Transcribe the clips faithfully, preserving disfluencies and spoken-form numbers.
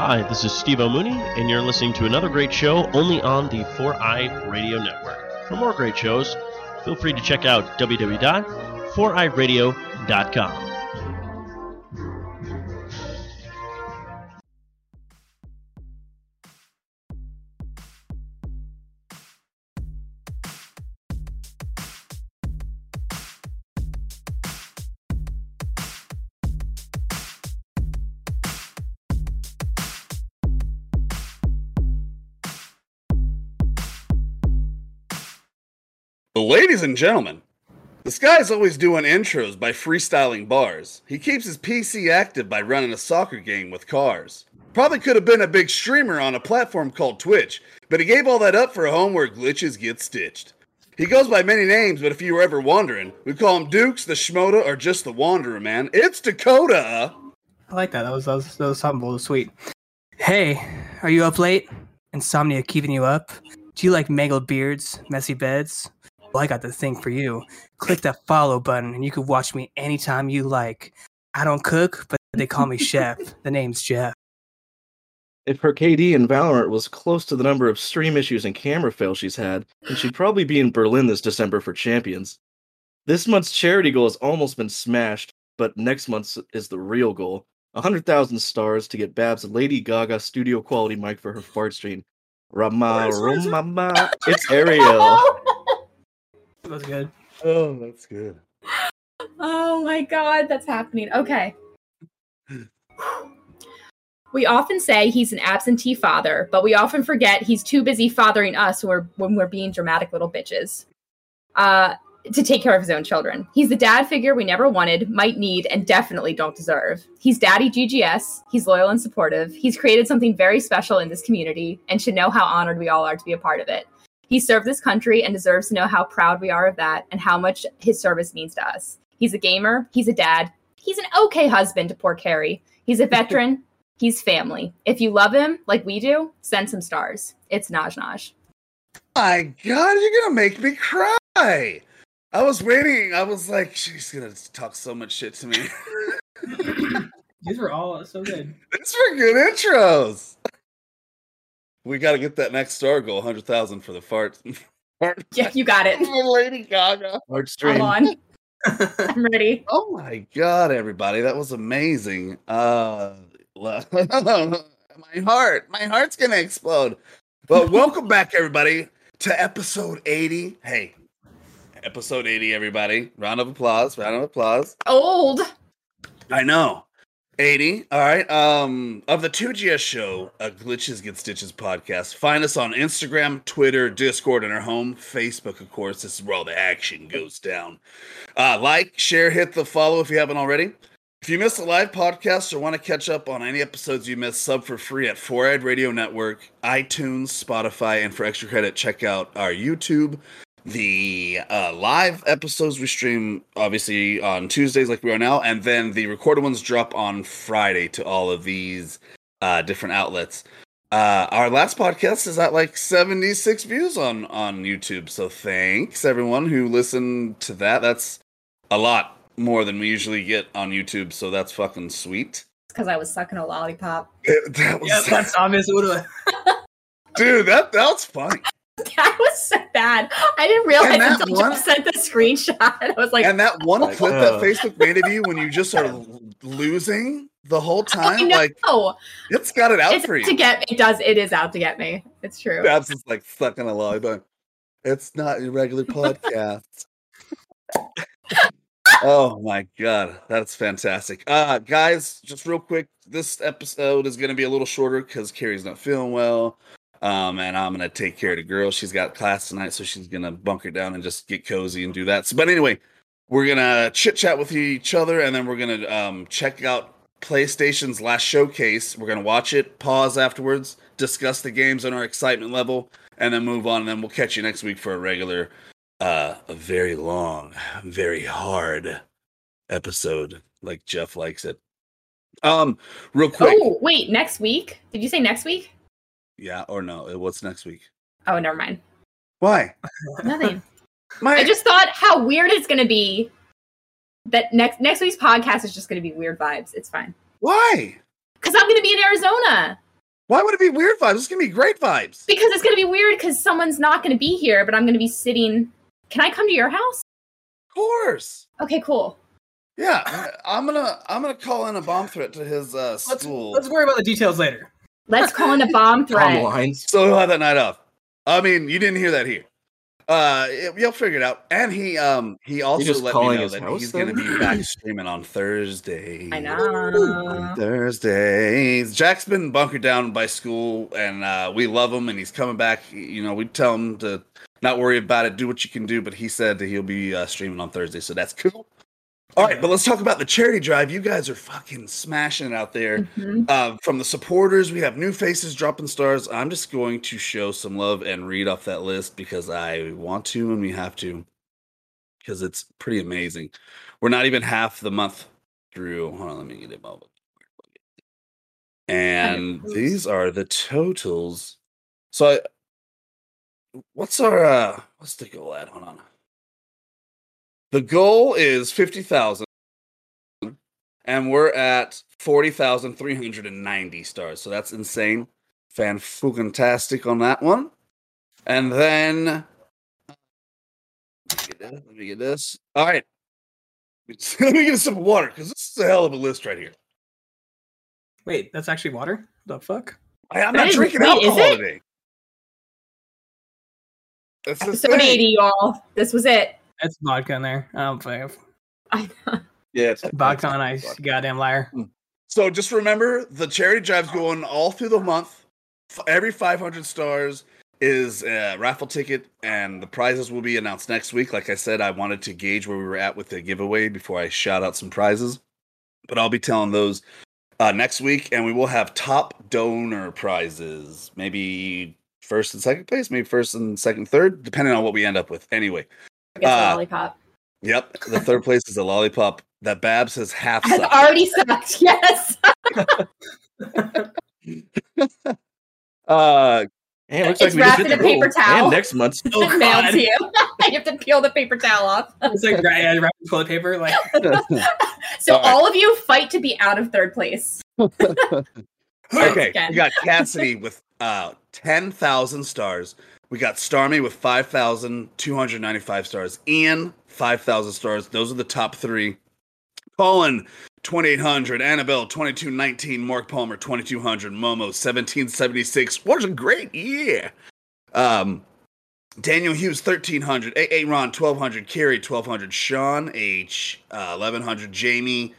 Hi, this is Steve O'Mooney, and you're listening to another great show only on the four i Radio Network. For more great shows, feel free to check out w w w dot four i radio dot com. Ladies and gentlemen, this guy's always doing intros by freestyling bars. He keeps his P C active by running a soccer game with cars. Probably could have been a big streamer on a platform called Twitch, but he gave all that up for a home where glitches get stitched. He goes by many names, but if you were ever wondering, we call him Dukes, the Shmoda, or just the Wanderer, man. It's Dakota! I like that. That was, that was, that was something a little sweet. Hey, are you up late? Insomnia keeping you up? Do you like mangled beards, messy beds? Well, I got the thing for you. Click that follow button, and you can watch me anytime you like. I don't cook, but they call me Chef. The name's Jeff. If her K D in Valorant was close to the number of stream issues and camera fails she's had, then she'd probably be in Berlin this December for Champions. This month's charity goal has almost been smashed, but next month's is the real goal. one hundred thousand stars to get Babs Lady Gaga studio-quality mic for her fart stream. Rama, Rama, it's Ariel. That's good. Oh, that's good. Oh my God, that's happening. Okay. We often say he's an absentee father, but we often forget he's too busy fathering us when we're, when we're being dramatic little bitches uh, to take care of his own children. He's the dad figure we never wanted, might need, and definitely don't deserve. He's Daddy G G S. He's loyal and supportive. He's created something very special in this community and should know how honored we all are to be a part of it. He served this country and deserves to know how proud we are of that and how much his service means to us. He's a gamer. He's a dad. He's an okay husband to poor Carrie. He's a veteran. He's family. If you love him like we do, send some stars. It's Naj Naj. My God, you're going to make me cry. I was waiting. I was like, she's going to talk so much shit to me. These were all so good. These were good intros. We got to get that next star goal, one hundred thousand for the fart. fart. Yeah, you got it. Lady Gaga. Fart stream. I'm on. I'm ready. Oh, my God, everybody. That was amazing. Uh, my heart. My heart's going to explode. But welcome back, everybody, to episode eighty. Hey, episode eighty, everybody. Round of applause. Round of applause. Old. I know. eighty, all right, um, of the two G S show, a Glitches Get Stitches podcast. Find us on Instagram, Twitter, Discord, and our home, Facebook, of course. This is where all the action goes down. Uh, like, share, hit the follow if you haven't already. If you missed a live podcast or want to catch up on any episodes you missed, sub for free at four i Radio Network, iTunes, Spotify, and for extra credit, check out our YouTube. The uh, live episodes we stream, obviously, on Tuesdays like we are now, and then the recorded ones drop on Friday to all of these uh, different outlets. Uh, our last podcast is at like seventy-six views on, on YouTube, so thanks, everyone who listened to that. That's a lot more than we usually get on YouTube, so that's fucking sweet. It's because I was sucking a lollipop. It, that was... Yep, that's obvious. Dude, that, that was funny. That was so bad. I didn't realize until one, Jeff sent the screenshot. I was like, and that one clip that Facebook made of you when you just are losing the whole time, I know. Like, it's got it out it's for you. To get, it does. It is out to get me. It's true. Babs is like sucking a lollipop. It's not your regular podcast. Oh my God, that's fantastic. Uh, guys, just real quick, this episode is going to be a little shorter because Carrie's not feeling well. Um, and I'm going to take care of the girl. She's got class tonight, so she's going to bunker down and just get cozy and do that. So, but anyway, we're going to chit-chat with each other, and then we're going to um, check out PlayStation's last showcase. We're going to watch it, pause afterwards, discuss the games and our excitement level, and then move on, and then we'll catch you next week for a regular, uh, a very long, very hard episode, like Jeff likes it. Um, real quick. Oh, wait, next week? Did you say next week? Yeah, or no. What's next week? Oh, never mind. Why? Nothing. My- I just thought how weird it's going to be that next next week's podcast is just going to be weird vibes. It's fine. Why? Because I'm going to be in Arizona. Why would it be weird vibes? It's going to be great vibes. Because it's going to be weird because someone's not going to be here, but I'm going to be sitting. Can I come to your house? Of course. Okay, cool. Yeah, I'm going to I'm gonna call in a bomb threat to his uh, school. Let's, let's worry about the details later. Let's call in a bomb threat. So he'll have that night off. I mean, you didn't hear that here. Uh, you'll figure it out. And he, um, he also let me know that he's going to be back streaming on Thursday. I know. On Thursdays. Jack's been bunkered down by school, and uh, we love him, and he's coming back. You know, we tell him to not worry about it, do what you can do, but he said that he'll be uh, streaming on Thursday, so that's cool. All right, but let's talk about the charity drive. You guys are fucking smashing it out there. Mm-hmm. Uh, from the supporters, we have new faces dropping stars. I'm just going to show some love and read off that list because I want to and we have to because it's pretty amazing. We're not even half the month through. Hold on, let me get it all. And these are the totals. So I, what's our, uh, what's the goal at? Hold on. The goal is fifty thousand, and we're at forty thousand three hundred ninety stars. So that's insane. Fan-fucking-tastic on that one. And then, let me get this. Let me get this. All right. Let me get a sip of water, because this is a hell of a list right here. Wait, that's actually water? The fuck? I, I'm that not is, drinking wait, alcohol today. That's Episode eighty, y'all. This was it. That's vodka in there. I don't play it. Yeah, it's vodka on ice. Vodka. Goddamn liar. So just remember, the charity drive's going all through the month. Every five hundred stars is a raffle ticket, and the prizes will be announced next week. Like I said, I wanted to gauge where we were at with the giveaway before I shout out some prizes, but I'll be telling those uh, next week, and we will have top donor prizes. Maybe first and second place, maybe first and second, third, depending on what we end up with. Anyway. Uh, lollipop. Yep, the third place is a lollipop that Babs has half has sucked. already sucked. Yes. uh, man, it looks it's like wrapped in a paper roll. towel. And next month's oh, mailed to you. You have to peel the paper towel off. It's like wrapped in toilet paper. Like, so all, right. all of you fight to be out of third place. Okay, we got Cassidy with uh, ten thousand stars. We got Starmy with five thousand two hundred ninety-five stars. Ian, five thousand stars. Those are the top three. Colin, twenty-eight hundred. Annabelle, twenty-two nineteen. Mark Palmer, twenty-two hundred. Momo, seventeen seventy-six. What a great year. Um, Daniel Hughes, thirteen hundred. A A Ron, twelve hundred. Carrie, twelve hundred. Sean H, uh, eleven hundred. Jamie,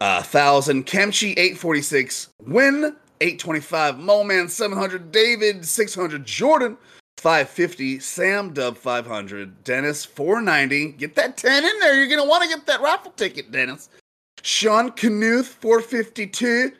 uh, one thousand. Kemchi, eight forty-six. Wynn, eight twenty-five. Mo Man, seven hundred. David, six hundred. Jordan, five fifty, Sam Dub five hundred, Dennis four ninety. Get that ten in there. You're going to want to get that raffle ticket, Dennis. Sean Knuth four fifty-two,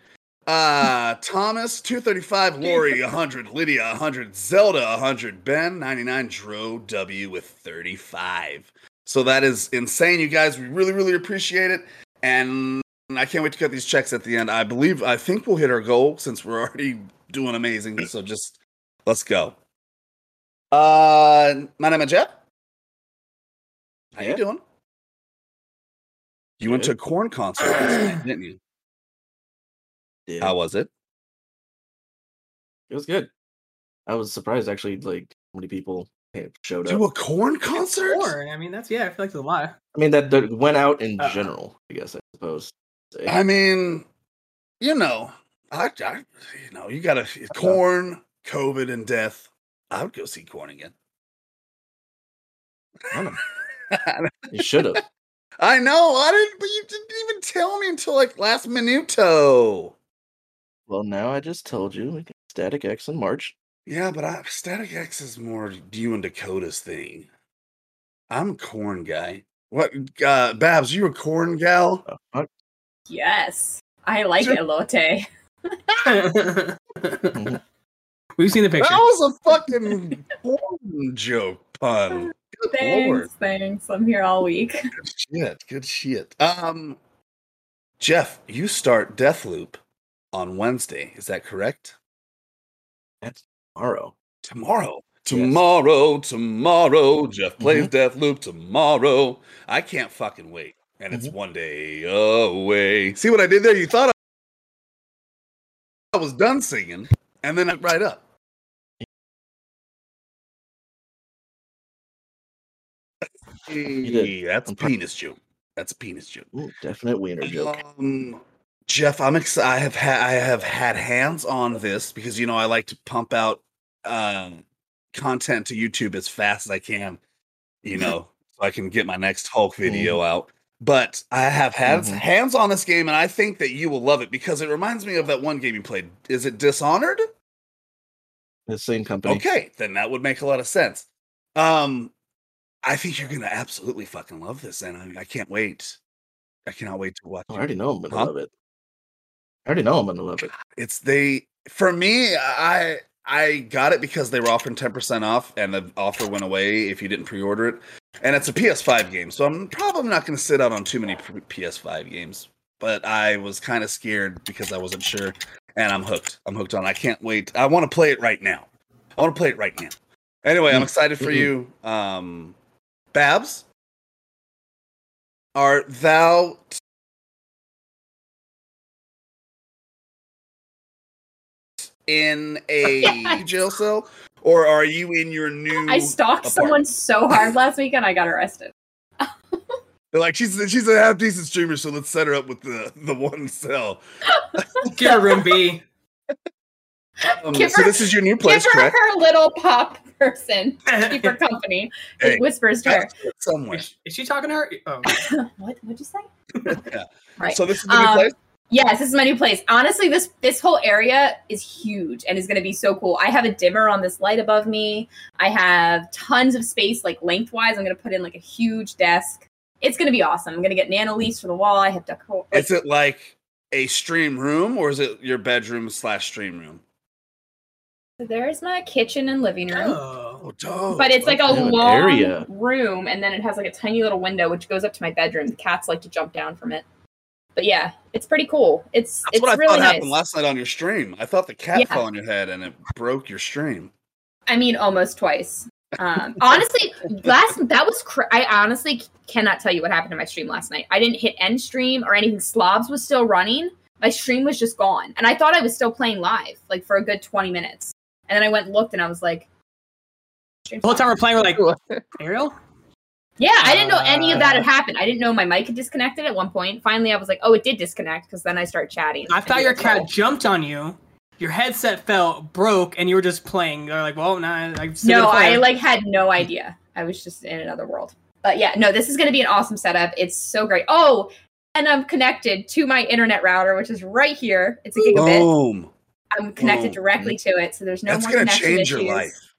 uh, Thomas two thirty-five, Lori one hundred, Lydia one hundred, Zelda one hundred, Ben ninety-nine, Dro W with thirty-five. So that is insane, you guys. We really, really appreciate it. And I can't wait to cut these checks at the end. I believe, I think we'll hit our goal since we're already doing amazing. So just let's go. Uh, my name is Jeff. How yeah. you doing? You Good. went to a Korn concert, night, didn't you? Yeah. How was it? It was good. I was surprised, actually, like how many people showed up to a Korn concert. Korn. I mean, that's yeah. I feel like it's a lot. I mean, that, that went out in uh, general. I guess I suppose. Say. I mean, you know, I, I you know, you got to Korn, COVID, and death. I would go see Korn again. I don't know. You should have. I know. I didn't. But you didn't even tell me until like last minuto. Well, now I just told you. We got Static X in March. Yeah, but I, Static X is more you and Dakota's thing. I'm a Korn guy. What, uh, Babs? You a Korn gal? Oh, fuck. Yes, I like just- elote. We've seen the picture. That was a fucking porn joke pun. Good thanks, Lord. thanks. I'm here all week. Good shit, good shit. Um, Jeff, you start Deathloop on Wednesday. Is that correct? That's tomorrow. Tomorrow. Tomorrow, yes. tomorrow. Jeff plays mm-hmm. Deathloop tomorrow. I can't fucking wait. And mm-hmm. it's one day away. See what I did there? You thought I was done singing. and then it went right up. Hey, that's penis joke. That's a penis joke. Ooh, definite wiener joke. Um, Jeff, I'm ex- I have had I have had hands on this because you know I like to pump out um, content to YouTube as fast as I can, you know, so I can get my next Hulk video mm. out. But I have had mm-hmm. hands on this game, and I think that you will love it because it reminds me of that one game you played. Is it Dishonored? The same company. Okay, then that would make a lot of sense. Um. I think you're going to absolutely fucking love this, and I, I can't wait. I cannot wait to watch oh, it. I already know I'm going to huh? love it. I already know I'm going to love it. It's they for me, I I got it because they were offering ten percent off, and the offer went away if you didn't pre-order it. And it's a P S five game, so I'm probably not going to sit out on too many P S five games. But I was kind of scared because I wasn't sure, and I'm hooked. I'm hooked on it. I can't wait. I want to play it right now. I want to play it right now. Anyway, I'm excited for you. Um... Babs, art thou? T- in a yes. jail cell, or are you in your new? I stalked apartment? someone so hard last week, and I got arrested. They're like, she's she's a half decent streamer, so let's set her up with the, the one cell. Give her room B. Um, give so her, this is your new place, give her, correct? Her little pop person, keep her company. Hey, it whispers to her. Somewhere. Is, is she talking to her? Oh. What would you say? Yeah. Right. So this is the new um, place? Yes, this is my new place. Honestly, this this whole area is huge and is going to be so cool. I have a dimmer on this light above me. I have tons of space, like lengthwise. I'm going to put in like a huge desk. It's going to be awesome. I'm going to get nano leaves for the wall. I have Dakota. Like, is it like a stream room or is it your bedroom slash stream room? There's my kitchen and living room. Oh, dope. But it's like a long area. room, and then it has like a tiny little window which goes up to my bedroom. The cats like to jump down from it. But yeah, it's pretty cool. It's That's it's what I really thought nice. happened last night on your stream. I thought the cat yeah. fell on your head and it broke your stream. I mean, almost twice. Um, honestly, last that was cr- I honestly cannot tell you what happened to my stream last night. I didn't hit end stream or anything. Slobs was still running. My stream was just gone, and I thought I was still playing live, like for a good twenty minutes. And then I went and looked, and I was like... The whole time we're playing, we're like, Ariel? Yeah, I didn't know any of that had happened. I didn't know my mic had disconnected at one point. Finally, I was like, oh, it did disconnect, because then I started chatting. I thought your cat cool. jumped on you, your headset fell, broke, and you were just playing. They're like, well, nah, I'm still No, I like had no idea. I was just in another world. But yeah, no, this is going to be an awesome setup. It's so great. Oh, and I'm connected to my internet router, which is right here. It's a gigabit. Boom. I'm connected Whoa. directly to it, so there's no That's more connection That's going to change issues. your life.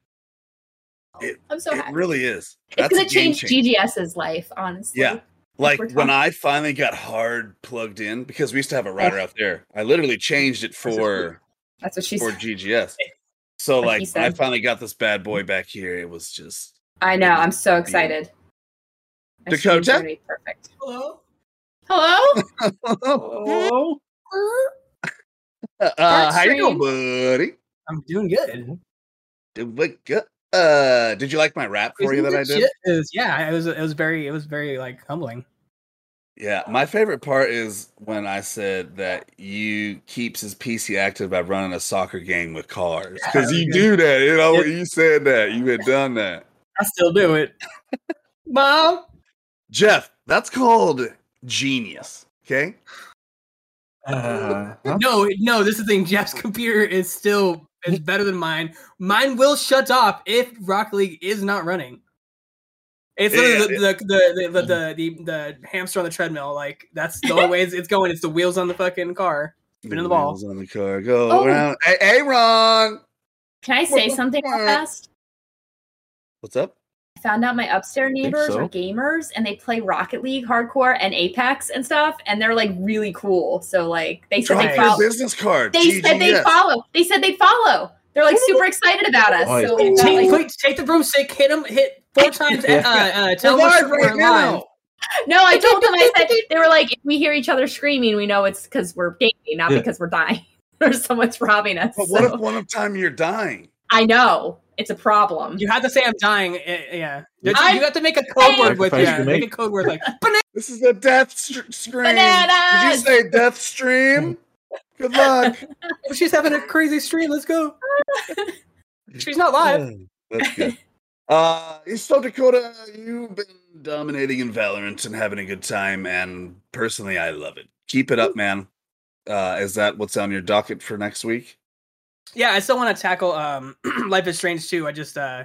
It, I'm so happy. It really is. That's it's going to change changer. G G S's life, honestly. Yeah. Like, when I finally got hard plugged in, because we used to have a router out there, I literally changed it for, That's what she for said. G G S. So, like, like I finally got this bad boy back here. It was just... I know. I'm so excited. Dakota? Perfect. Hello? Hello? Hello? Hello? Uh, how you doing, buddy? I'm doing good. Doing good. Uh, did you like my rap for you that I did? Is, yeah, it was. It was very. It was very like humbling. Yeah, my favorite part is when I said that you keeps his P C active by running a soccer game with cars because yeah, you do that. You know, yeah. you said that you had done that. I still do it, Mom. Jeff, that's called genius. Okay. Uh, huh? No, no, this is the thing. Jeff's computer is still is better than mine. Mine will shut off if Rocket League is not running. It's yeah, the, yeah. The, the, the, the, the, the hamster on the treadmill. Like, that's the only way it's going. It's the wheels on the fucking car. Spinning the ball. Wheels on the car. Go oh. around. Hey, hey, Ron. Can I say What's something real fast? What's up? I found out my upstairs neighbors so. are gamers, and they play Rocket League hardcore and Apex and stuff, and they're like really cool. So like they said Try they follow. Business card. They G G S. Said they follow. They said they follow. They're like super excited about us. Oh, so take, like, wait, take the broomstick, hit him, hit four times. Uh, uh, tell them right now. No, I told them. I said they were like, if we hear each other screaming, we know it's because we're gaming, not yeah. because we're dying or someone's robbing us. But so. what if one of time you're dying? I know. It's a problem. You have to say I'm dying. It, yeah. I'm you have to make a code word with yeah, make a code word like banana. This is a death st- stream. Bananas! Did you say death stream? Good luck. She's having a crazy stream. Let's go. She's not live. That's good. Uh, so Dakota, you've been dominating in Valorant and having a good time, and personally, I love it. Keep it up, man. Uh, is that what's on your docket for next week? Yeah, I still want to tackle um, Life is Strange too. I just, uh,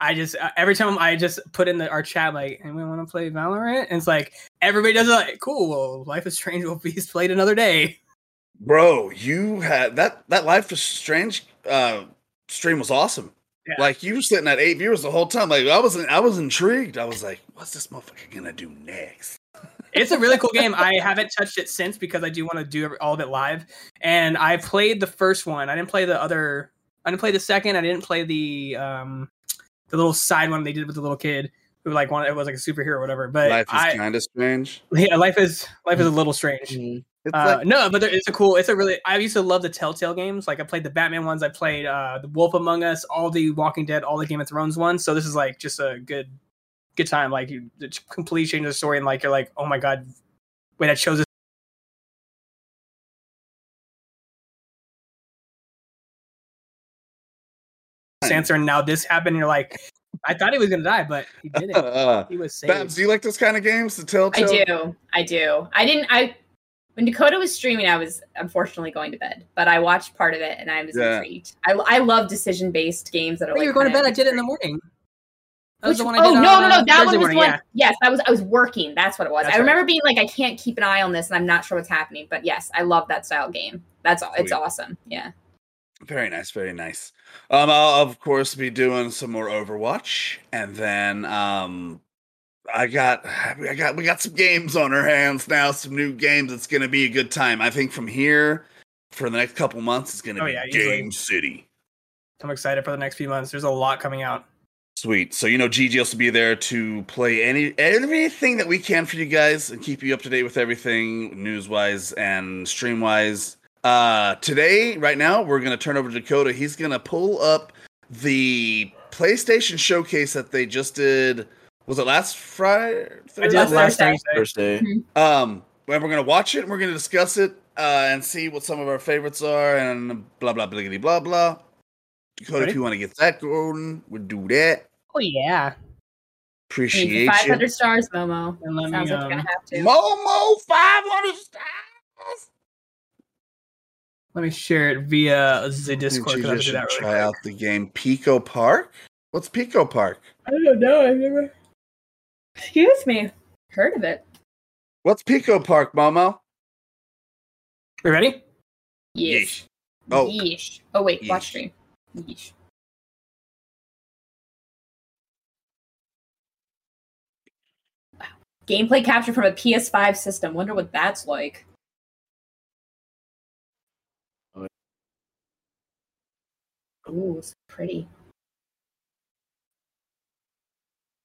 I just uh, every time I just put in the, our chat like, and we want to play Valorant, and it's like everybody does it. Like, cool, well, Life is Strange will be played another day. Bro, you had that that Life is Strange uh, stream was awesome. Yeah. Like, you were sitting at eight viewers the whole time. Like, I was, I was intrigued. I was like, what's this motherfucker gonna do next? It's a really cool game. I haven't touched it since because I do want to do all of it live. And I played the first one. I didn't play the other. I didn't play the second. I didn't play the um, the little side one they did with the little kid who like wanted, it was like a superhero or whatever. But Life is kind of strange. Yeah, life is life is a little strange. Mm-hmm. It's uh, like, no, but there, it's a cool. It's a really. I used to love the Telltale games. Like I played the Batman ones. I played uh, the Wolf Among Us, all the Walking Dead, all the Game of Thrones ones. So this is like just a good, good time. Like you completely change the story, and like you're like, oh my god, wait, I chose this. Answer, and now this happened. And you're like, I thought he was gonna die, but he didn't. Uh, he was saved. Babs, do you like those kind of games? The Telltale. I do. I do. I didn't. I. When Dakota was streaming, I was unfortunately going to bed, but I watched part of it and I was yeah. intrigued. I, I love decision-based games that are. Oh, like you were going to bed. I did it in the morning. That Which, was the one. I oh did no, no, no! That Thursday one was morning, one. Yeah. Yes, I was. I was working. That's what it was. That's I remember right. being like, I can't keep an eye on this, and I'm not sure what's happening. But yes, I love that style game. That's Sweet. It's awesome. Yeah. Very nice. Very nice. Um, I'll of course be doing some more Overwatch, and then um. I got, I got, we got some games on our hands now. Some new games. It's gonna be a good time. I think from here, for the next couple months, it's gonna oh, be yeah, Game City. I'm excited for the next few months. There's a lot coming out. Sweet. So you know, G G will be there to play any everything that we can for you guys and keep you up to date with everything news wise and stream wise. Uh, today, right now, we're gonna turn over to Dakota. He's gonna pull up the PlayStation showcase that they just did. Was it last Friday? I did last Thursday. Thursday. Mm-hmm. Um, and we're gonna watch it and we're gonna discuss it uh, and see what some of our favorites are and blah blah blah blah blah. Dakota, Ready? If you want to get that golden, we'll do that. Oh yeah. Appreciate five hundred stars, Momo. Sounds me, like you're um... gonna have to. Momo, five hundred stars. Let me share it via the Discord. You just should that try really out the game Pico Park. What's Pico Park? I don't know. I've never. Excuse me. Heard of it. What's Pico Park, Momo? You ready? Yeesh. Oh. Yeesh. Oh, wait. Yeesh. Watch stream. Yeesh. Wow. Gameplay captured from a P S five system. Wonder what that's like. Ooh, it's pretty.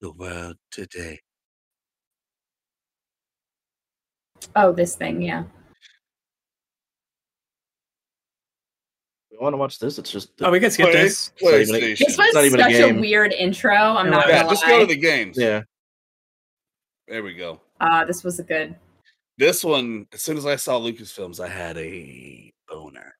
The world today. Oh, this thing, yeah. We want to watch this. It's just oh, we can skip this. This was such a weird intro. I'm not gonna lie. Just go to the games. Yeah. There we go. Ah, uh, this was a good. This one, as soon as I saw Lucasfilms, I had a boner.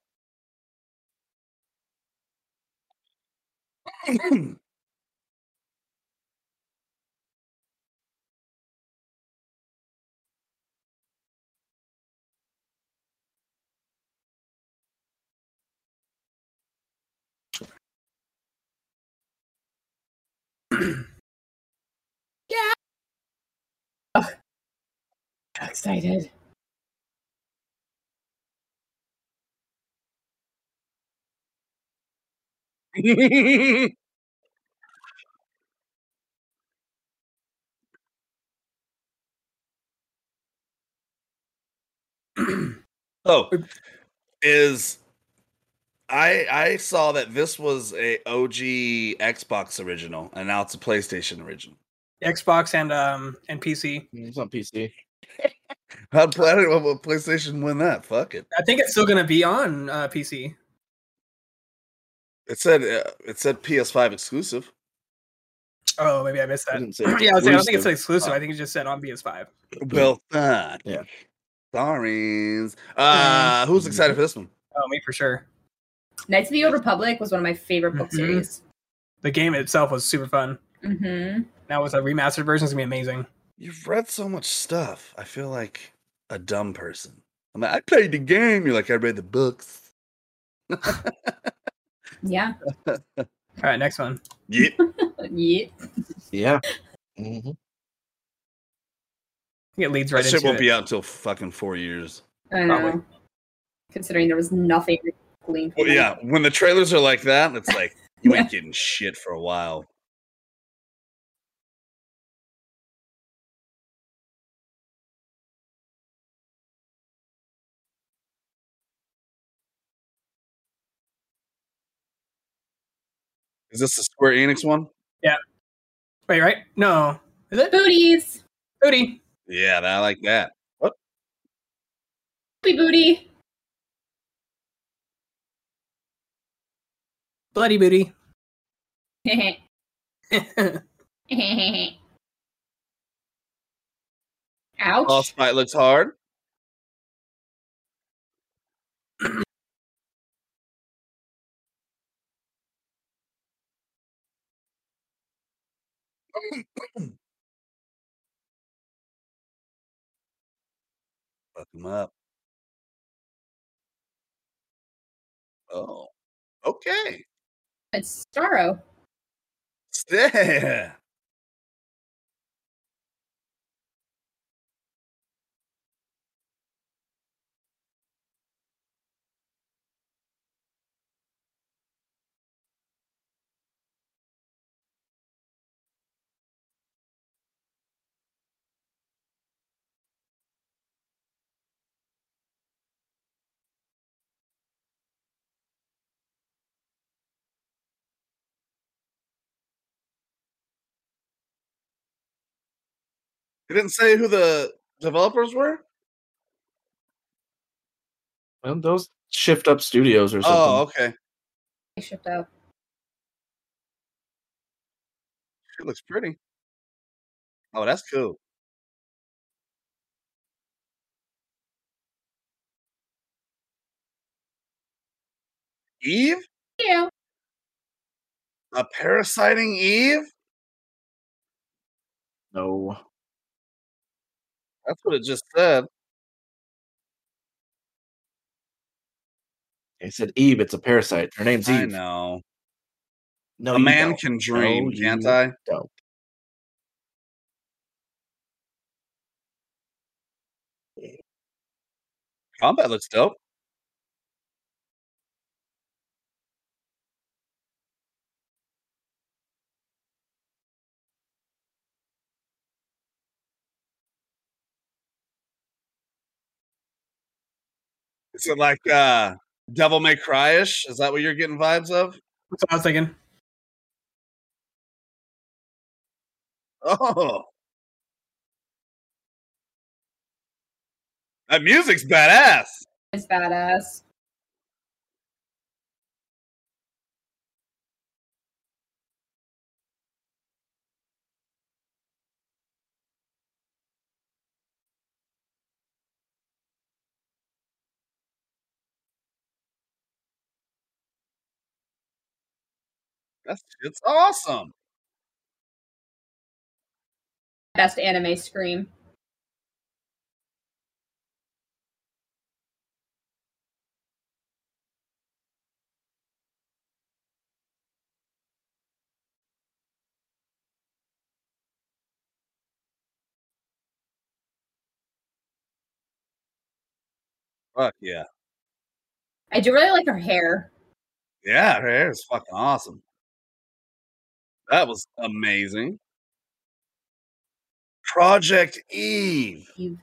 Yeah. Oh, I'm excited. Oh, is I I saw that this was a O G Xbox original, and now it's a PlayStation original. Xbox and um and P C. It's on P C. How'd PlayStation win that? Fuck it. I think it's still gonna be on uh, P C. It said uh, it said P S five exclusive. Oh, maybe I missed that. I yeah, I was saying, I don't think it's exclusive. Oh. I think it just said on P S five. Well, uh, yeah. Sorries. Uh, who's excited for this one? Oh, me for sure. Knights of the Old Republic was one of my favorite book mm-hmm. series. The game itself was super fun. Mm-hmm. Now with a remastered version, it's going to be amazing. You've read so much stuff. I feel like a dumb person. I'm like, I played the game. You're like, I read the books. Yeah. All right, next one. Yeah. yeah. Yeah. Mm-hmm. I think it leads right that into it. Shit won't it. be out until fucking four years. I know. Probably. Considering there was nothing to glean from well, yeah, when the trailers are like that, it's like, you yeah. ain't getting shit for a while. Is this the Square Enix one? Yeah. Wait, right? No. Is it? Booties. Booty. Yeah, I like that. What? Booty booty. Bloody booty. Ouch. Boss fight looks hard. Fuck him up. Oh, okay. It's Starro. Yeah. It didn't say who the developers were? Well, those Shift Up Studios or something. Oh, okay. Shift Up. It looks pretty. Oh, that's cool. Eve? Yeah. A parasiting Eve? No. That's what it just said. It said Eve. It's a parasite. Her name's Eve. I know. No, a man don't. can dream, no, can't I? Don't. Combat looks dope. Is it like uh, Devil May Cry-ish? Is that what you're getting vibes of? That's what I was thinking. Oh. That music's badass. It's badass. That shit's awesome. Best anime scream. Fuck yeah. I do really like her hair. Yeah, her hair is fucking awesome. That was amazing. Project Eve. You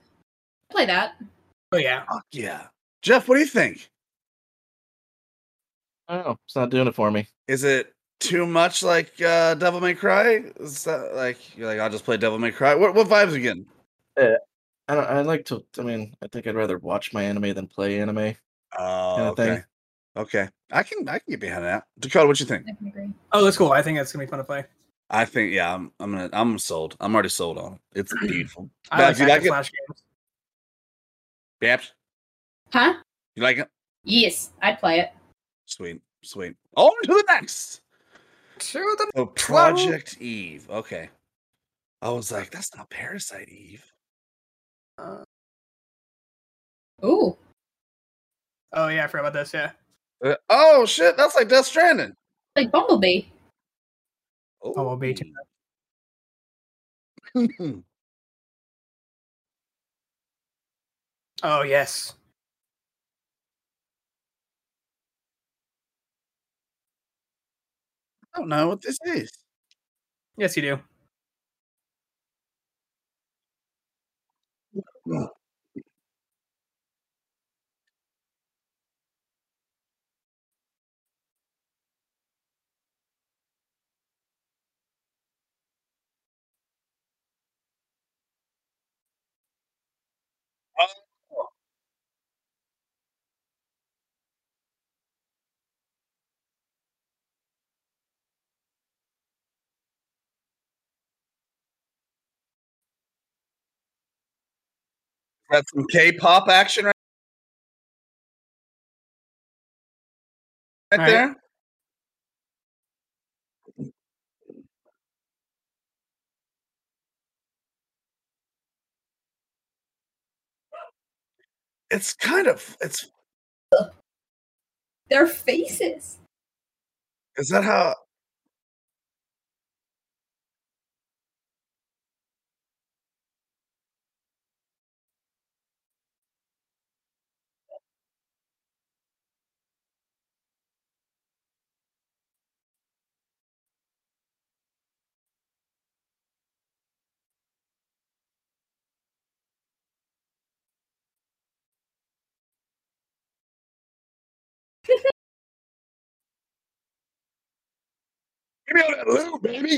play that. Oh, yeah. Fuck yeah. Jeff, what do you think? I don't know. It's not doing it for me. Is it too much like uh, Devil May Cry? Is that like, you're like, I'll just play Devil May Cry? What what vibes are you getting? Uh, I, don't, I like to, I mean, I think I'd rather watch my anime than play anime. Oh, kind of okay. Thing. Okay, I can I can get behind that. Dakota, what you think? I can agree. Oh, that's cool. I think that's gonna be fun to play. I think yeah, I'm I'm gonna I'm sold. I'm already sold on it. It's beautiful. I like dude, I can, flash games. Babs? Huh? You like it? Yes, I'd play it. Sweet, sweet. On to the next. To the oh, Project Eve. Okay. I was like, that's not Parasite Eve. Uh, Ooh. Oh, yeah, I forgot about this, yeah. Uh, oh, shit, that's like Death Stranding. Like Bumblebee. Oh. Bumblebee, too. Oh, yes. I don't know what this is. Yes, you do. No. That's some K-pop action right, right, right there. It's kind of it's their faces. Is that how? Give me all that loot, baby.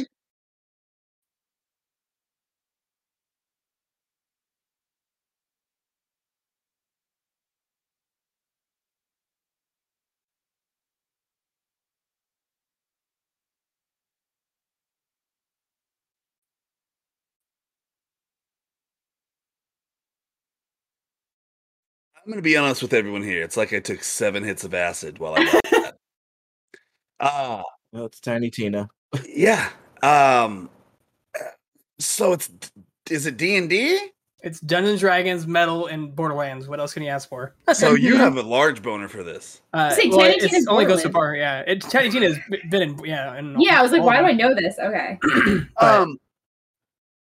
I'm going to be honest with everyone here. It's like I took seven hits of acid while I watched that. Ah. Uh, No, it's Tiny Tina. Yeah. Um, so it's is it D and D? It's Dungeons and Dragons, Metal, and Borderlands. What else can you ask for? So you have a large boner for this. Uh, like, well, Tiny Tina's only goes so far. Yeah, it, Tiny Tina's been in. Yeah, in yeah. I was like, why do I know this? Okay. but, um.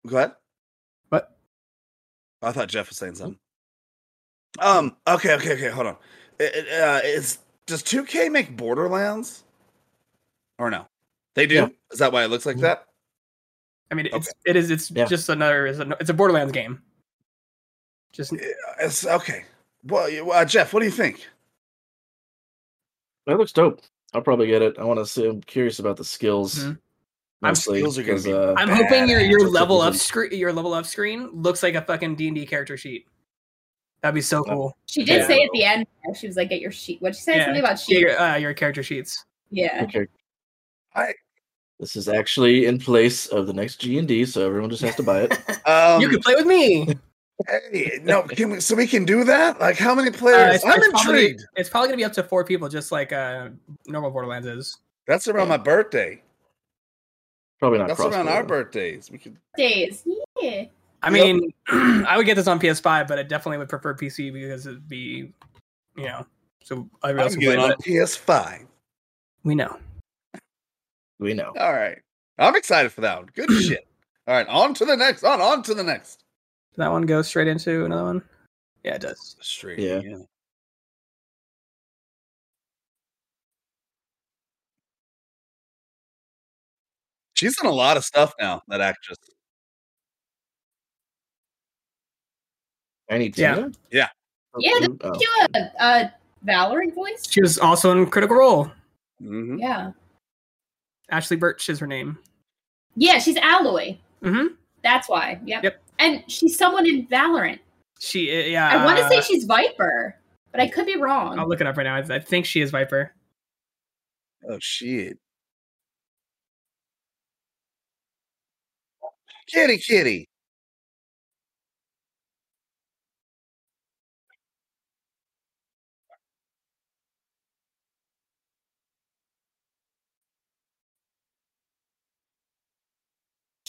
Go ahead. What? I thought Jeff was saying something. Um. Okay. Okay. Okay. Hold on. It, it, uh, is does two K make Borderlands? Or no, they do. Yeah. Is that why it looks like yeah. that? I mean, it's okay. it is. It's yeah. just another. It's a Borderlands game. Just it's okay. Well, uh, Jeff, what do you think? That looks dope. I'll probably get it. I want to see. I'm curious about the skills. Mm-hmm. Mostly, skills are gonna be uh, I'm hoping your your level up screen your level up screen looks like a fucking D and D character sheet. That'd be so cool. She did yeah. say at the end, she was like, "Get your sheet." What'd she say? Yeah. Something about sheets. Your, uh, your character sheets. Yeah. Okay. I, this is actually in place of the next G and D, so everyone just has to buy it. um, you can play with me. Hey, no, can we, so we can do that? Like, how many players? Uh, it's, I'm it's intrigued. Probably, it's probably going to be up to four people, just like uh, normal Borderlands is. That's around yeah. my birthday. Probably not. That's around our birthdays. We could days. Yeah. I mean, I would get this on P S five, but I definitely would prefer P C because it'd be, you know, so everyone else can play on it. P S five. We know. We know. All right. I'm excited for that one. Good shit. All right. On to the next. On, on to the next. Does that one go straight into another one? Yeah, it does. Straight. Yeah. yeah. She's done a lot of stuff now, that actress. Any Tina? Yeah. Yeah. Did oh. she do a, a Valorant voice? She was also in Critical Role. Mm-hmm. Yeah. Ashley Birch is her name. Yeah, she's Alloy. Mm-hmm. That's why. Yep. yep. And she's someone in Valorant. She, uh, yeah. I want to uh, say she's Viper, but I could be wrong. I'll look it up right now. I, I think she is Viper. Oh, shit. Kitty, kitty.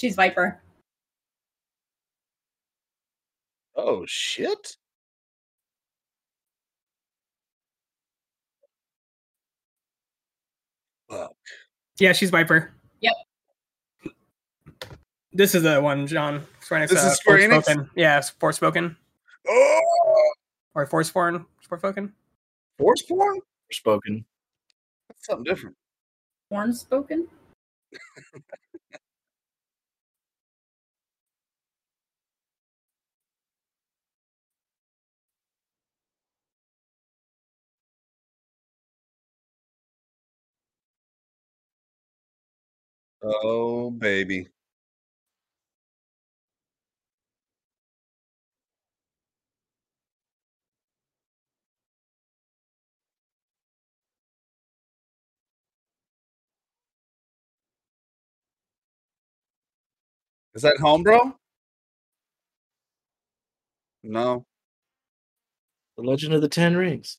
She's Viper. Oh, shit. Fuck. Yeah, she's Viper. Yep. This is the one, John. Square Enix, this is Square Enix? Forspoken. Yeah, Forspoken. Oh! Or Forsworn. Forspoken? Forsworn? Forspoken. That's something different. Forspoken? Oh, baby. Is that home, bro? No. The Legend of the Ten Rings.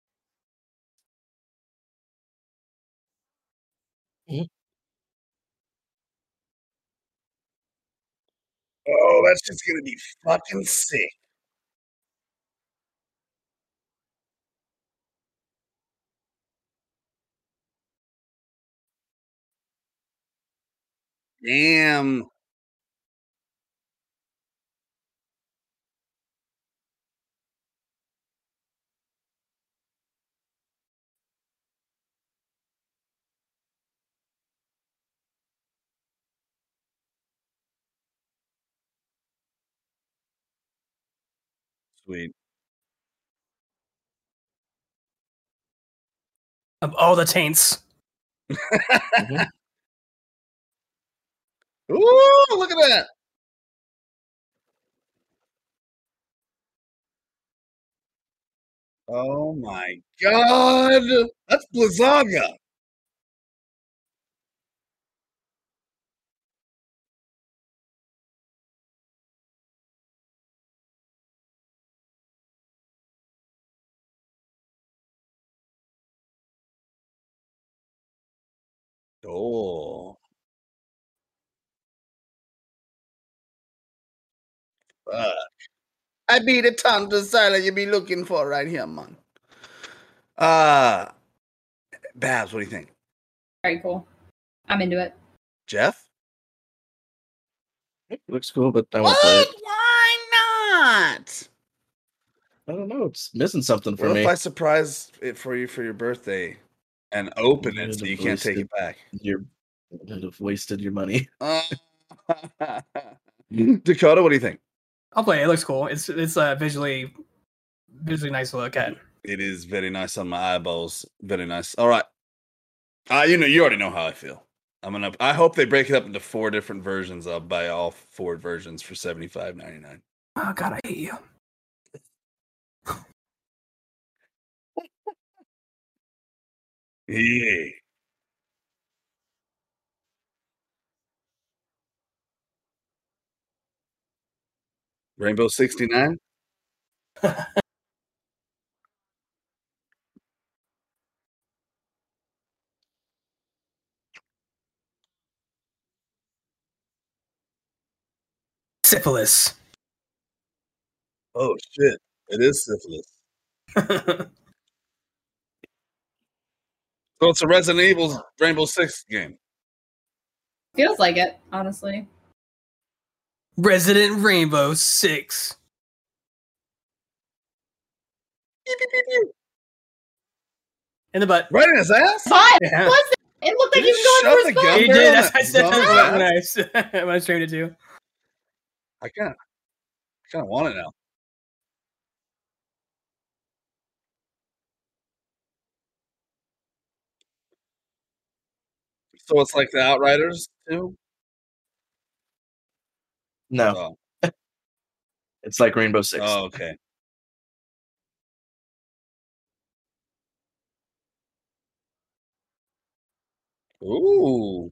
Mm-hmm. Oh, that's just gonna be fucking sick. Damn. Sweet. Of all the taints. Mm-hmm. Ooh, look at that. Oh my god. That's Blizzaga. Oh. Fuck. I be the town to silence you be looking for right here, man. Uh, Babs, what do you think? Very cool. I'm into it. Jeff? It looks cool, but I won't play it. Why not? I don't know. It's missing something for me. What if I surprise it for you for your birthday? And open it so you can't take it back. You're, you'd have wasted your money. Uh, Dakota, what do you think? I'll play it. It looks cool. It's it's uh, visually visually nice to look at. It is very nice on my eyeballs. Very nice. All right. Uh, you know, you already know how I feel. I'm gonna. I hope they break it up into four different versions. I'll buy all four versions for seventy-five ninety-nine. Oh God, I hate you. Yeah. Rainbow sixty-nine. Syphilis. Oh shit. It is syphilis. So it's a Resident Evil's Rainbow Six game. Feels like it, honestly. Resident Rainbow Six. In the butt. Right in his ass? What? Yeah. What's it? It looked like he was going for his butt. He did. That's what I said. That's nice. I was trying to do. I kind of, I kind of want it now. So it's like the Outriders too? No. Oh. It's like Rainbow Six. Oh, okay. Ooh.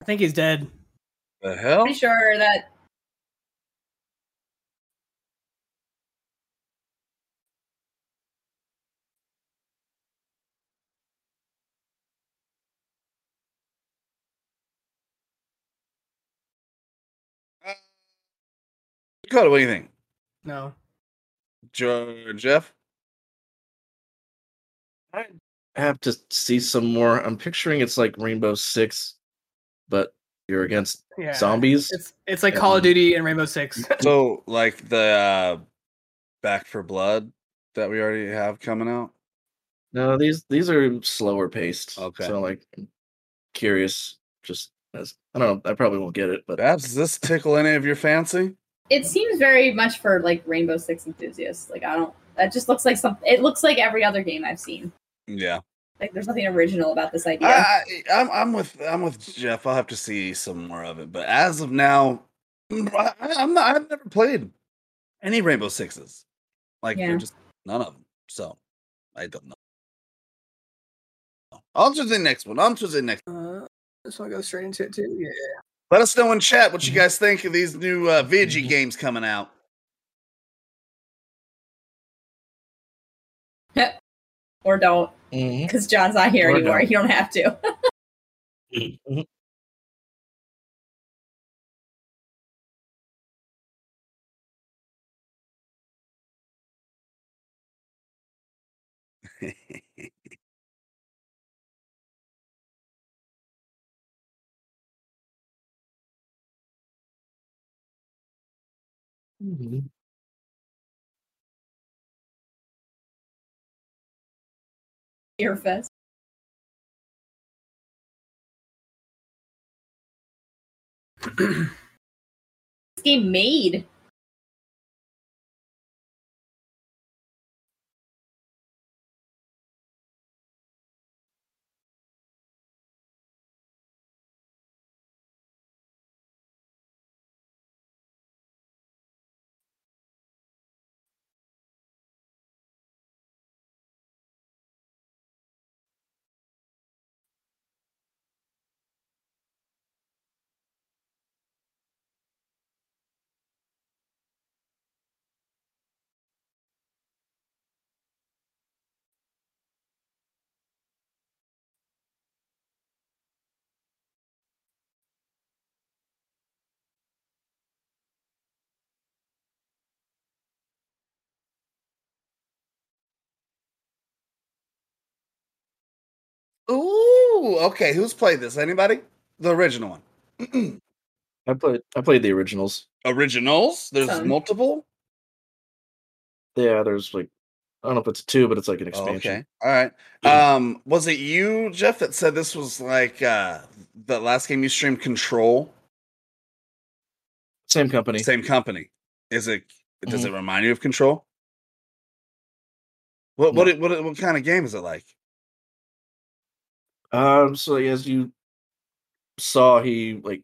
I think he's dead. The hell? Pretty sure that Dakota, what do you think? No. Jo- Jeff? I have to see some more. I'm picturing it's like Rainbow Six, but you're against yeah. zombies. It's it's like and, Call of Duty and Rainbow Six. So like the uh, Back for Blood that we already have coming out? No, these these are slower paced. Okay. So like curious, just as I don't know, I probably won't get it, but Babs, does this tickle any of your fancy? It seems very much for like Rainbow Six enthusiasts. Like I don't that just looks like something it looks like every other game I've seen. Yeah. Like there's nothing original about this idea. I, I, I'm I'm with I'm with Jeff. I'll have to see some more of it. But as of now, I, I'm not. I've never played any Rainbow Sixes. Like yeah. just none of them. So I don't know. I'll choose the next one. I'll choose the next. One. Uh, this one goes straight into it too. Yeah. Let us know in chat what you guys think of these new uh, Vigi games coming out. Or don't, because mm-hmm. John's not here or anymore. Don't. You don't have to. mm-hmm. mm-hmm. Earfest. This game made. Ooh, okay. Who's played this? Anybody? The original one. I played. I played the originals. Originals? There's um, multiple. Yeah, there's like I don't know if it's two, but it's like an expansion. Oh, okay. All right. Yeah. Um, was it you, Jeff, that said this was like uh, the last game you streamed? Control. Same company. Same company. Is it? Mm-hmm. Does it remind you of Control? What? No. What? What? What kind of game is it like? Um, so as you saw, he like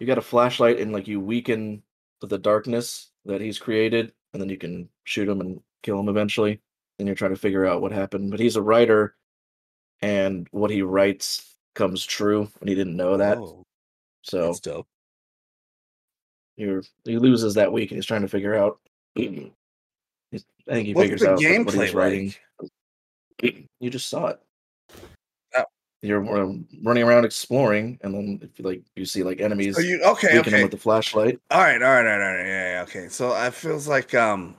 you got a flashlight and like you weaken the darkness that he's created, and then you can shoot him and kill him eventually. And you're trying to figure out what happened. But he's a writer, and what he writes comes true, and he didn't know that. Oh, so that's dope. You're, he loses that week, and he's trying to figure out. I think he What's figures the out gameplay what he's writing. Like? You just saw it. You're um, running around exploring, and then if you like you see like enemies, you, okay, okay, with the flashlight. All right, all right, all right, all right, yeah, yeah, okay. So it feels like um,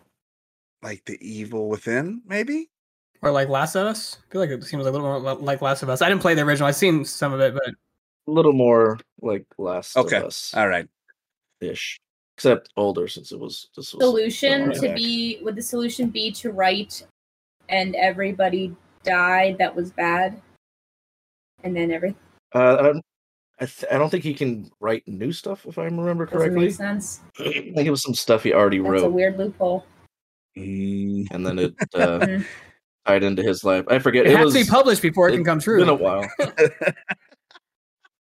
like The Evil Within, maybe, or like Last of Us. I feel like it seems like a little more like Last of Us. I didn't play the original. I've seen some of it, but a little more like Last okay. of Us. All right, ish, except older since it was. This was solution to back. Be would the solution be to write, and everybody died that was bad. And then everything. Uh, I, th- I don't think he can write new stuff, if I remember correctly. Doesn't make sense. I think it was some stuff he already That's wrote. That's a weird loophole. And then it uh, tied into his life. I forget. It, it has was, to be published before it, it can come true. It's been a while.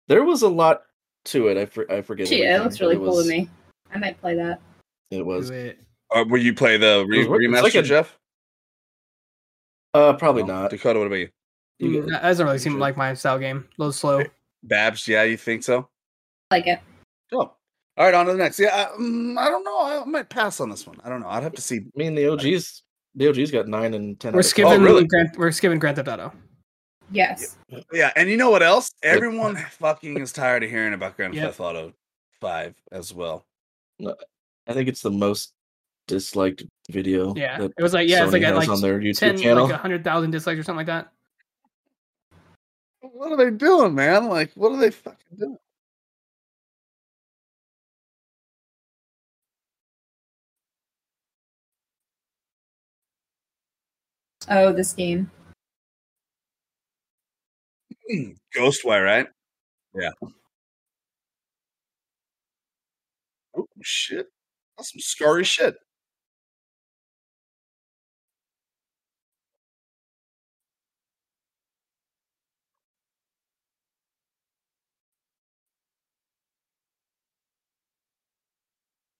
There was a lot to it. I, for- I forget. Yeah, that looks really cool was, to me. I might play that. It was. It. Uh, will you play the re- remaster, like a, Jeff? Uh, probably oh, not. Dakota, what about you? Mm, that doesn't really seem like my style game. A little slow. Babs, yeah, you think so? Like it. Cool. All right, on to the next. Yeah, I, um, I don't know. I might pass on this one. I don't know. I'd have to see. Me and the O Gs. The O Gs got nine and ten. We're skipping. Oh, really? Grand, we're skipping Grand Theft Auto. Yes. Yeah. yeah, and you know what else? Everyone fucking is tired of hearing about Grand yep. Theft Auto five as well. I think it's the most disliked video. Yeah, it was like yeah, Sony it's like at like on their YouTube ten, channel, like a hundred thousand dislikes or something like that. What are they doing, man? Like, what are they fucking doing? Oh, this game. Ghostwire, right? Yeah. Oh, shit. That's some scary shit.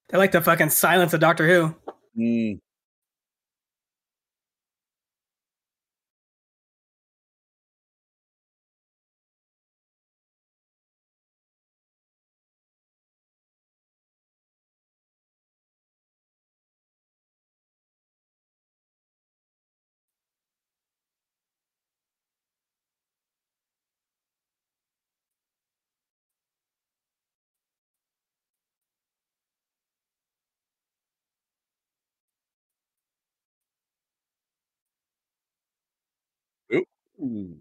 They like to fucking silence a Doctor Who. Mm. Ooh.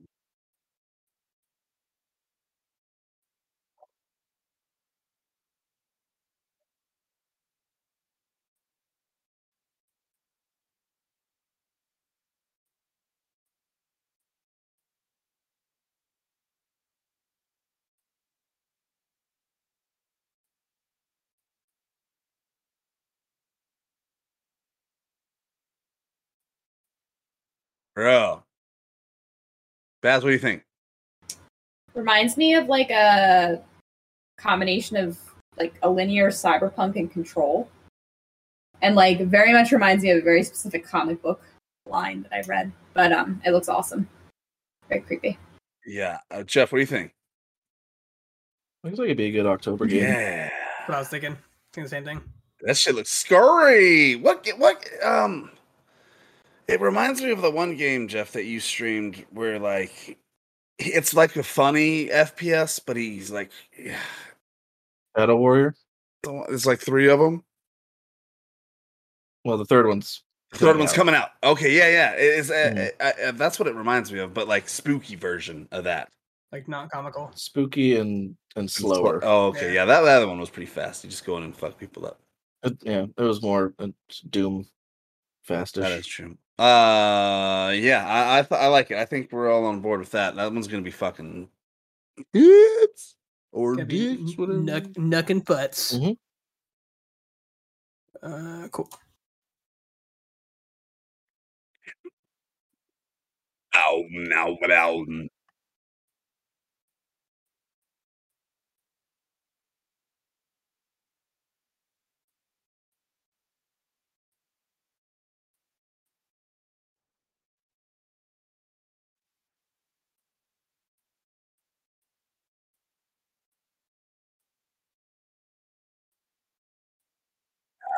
Bro. Babs, what do you think? Reminds me of like a combination of like a linear cyberpunk and Control. And like very much reminds me of a very specific comic book line that I've read. But um, it looks awesome. Very creepy. Yeah. Uh, Jeff, what do you think? Looks like it'd be a good October game. Yeah. That's what I was thinking. Thinking the same thing. That shit looks scary. What? What? Um... It reminds me of the one game, Jeff, that you streamed where, like, it's like a funny F P S, but he's like... Yeah. Shadow Warrior? It's like three of them? Well, the third one's... The third one's out. coming out. Okay, yeah, yeah. It's, mm-hmm. I, I, that's what it reminds me of, but, like, spooky version of that. Like, not comical? Spooky and, and slower. Oh, okay, yeah. yeah that, that other one was pretty fast. You just go in and fuck people up. It, yeah, it was more uh, Doom fastish. That is true. Uh, yeah, I I, th- I like it. I think we're all on board with that. That one's gonna be fucking it's or dicks, whatever. Nuck, nuck and butts. Mm-hmm. Uh, cool. Ow, now, but ow.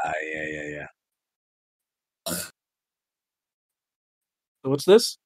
Uh, yeah, yeah, yeah. So what's this?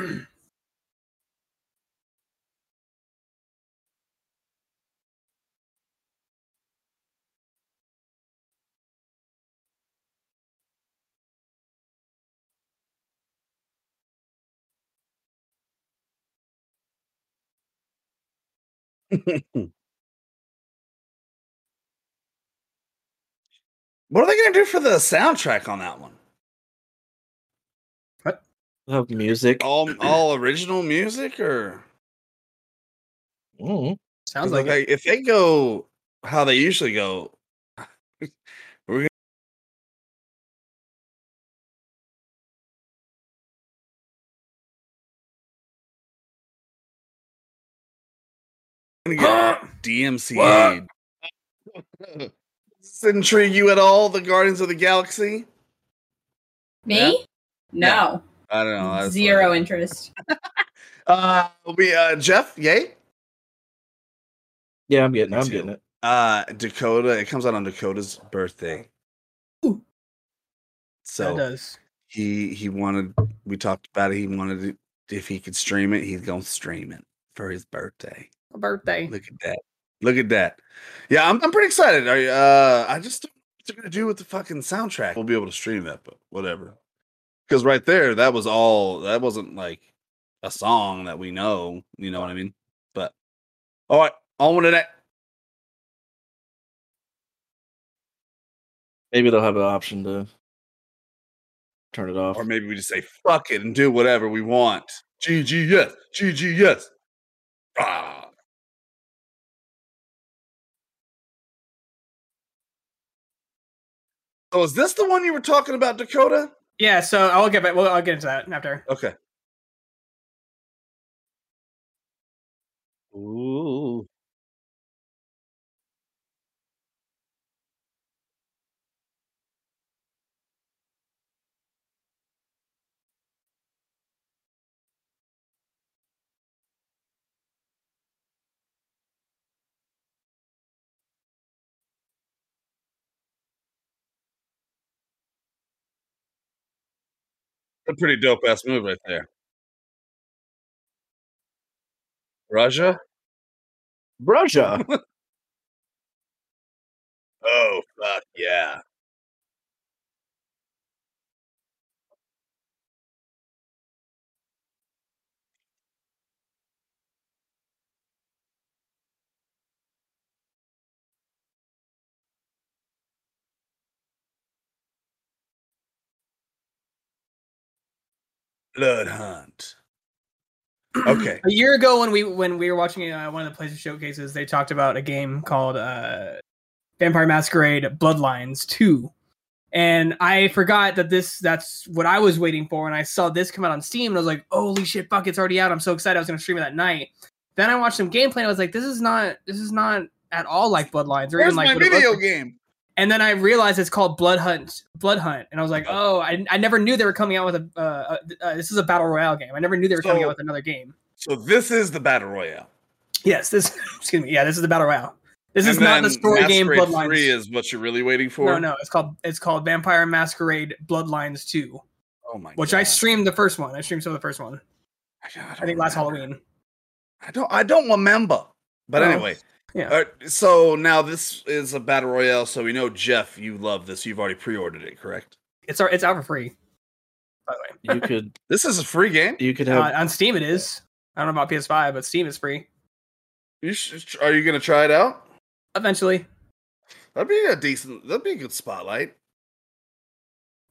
What are they going to do for the soundtrack on that one? What? Oh, music. All all original music, or? Mm, sounds like they, it. If they go how they usually go, we're gonna... going to get D M C A'd. Does this intrigue you at all, the Guardians of the Galaxy? Me? Yeah. No. I don't know. I Zero like... interest. uh, we, uh, Jeff, yay? Yeah, I'm getting it. I'm getting it. Uh, Dakota, it comes out on Dakota's birthday. Ooh. So, that does. He, he wanted, we talked about it, he wanted to, if he could stream it, he's going to stream it for his birthday. A birthday. Look at that. Look at that. Yeah, I'm I'm pretty excited. I uh I just don't know what they're gonna do with the fucking soundtrack. We'll be able to stream that, but whatever. Because right there, that was all that wasn't like a song that we know, you know what I mean? But all right, on with it. Maybe they'll have an option to turn it off. Or maybe we just say fuck it and do whatever we want. G G yes, G G yes. Ah. So is this the one you were talking about, Dakota? Yeah, so I'll get back. Well, I'll get into that after. Okay. Ooh. A pretty dope ass move right there. Raja? Raja! Oh, fuck yeah. Blood Hunt. Okay. A year ago, when we when we were watching uh, one of the PlayStation showcases, they talked about a game called uh, Vampire Masquerade Bloodlines two, and I forgot that this that's what I was waiting for. And I saw this come out on Steam, and I was like, "Holy shit, fuck! It's already out!" I'm so excited. I was going to stream it that night. Then I watched some gameplay, and I was like, "This is not this is not at all like Bloodlines or Where's even like my video game." And then I realized it's called Blood Hunt. Blood Hunt, and I was like, "Oh, I, I never knew they were coming out with a. Uh, uh, this is a battle royale game. I never knew they were so, coming out with another game." So this is the battle royale. Yes, this. Excuse me. Yeah, this is the battle royale. This and is not the story Masquerade game. Bloodlines three is what you're really waiting for. No, no, it's called it's called Vampire Masquerade Bloodlines two. Oh my! Which God. I streamed the first one. I streamed some of the first one. I, I, I think remember. Last Halloween. I don't. I don't remember. But well, anyway. Yeah. All right, so now this is a battle royale. So we know Jeff, you love this. You've already pre-ordered it, correct? It's our, it's out for free. By the way, you could. This is a free game. You could have uh, on Steam. It is. I don't know about P S five, but Steam is free. You sh- are you going to try it out eventually? That'd be a decent. That'd be a good spotlight.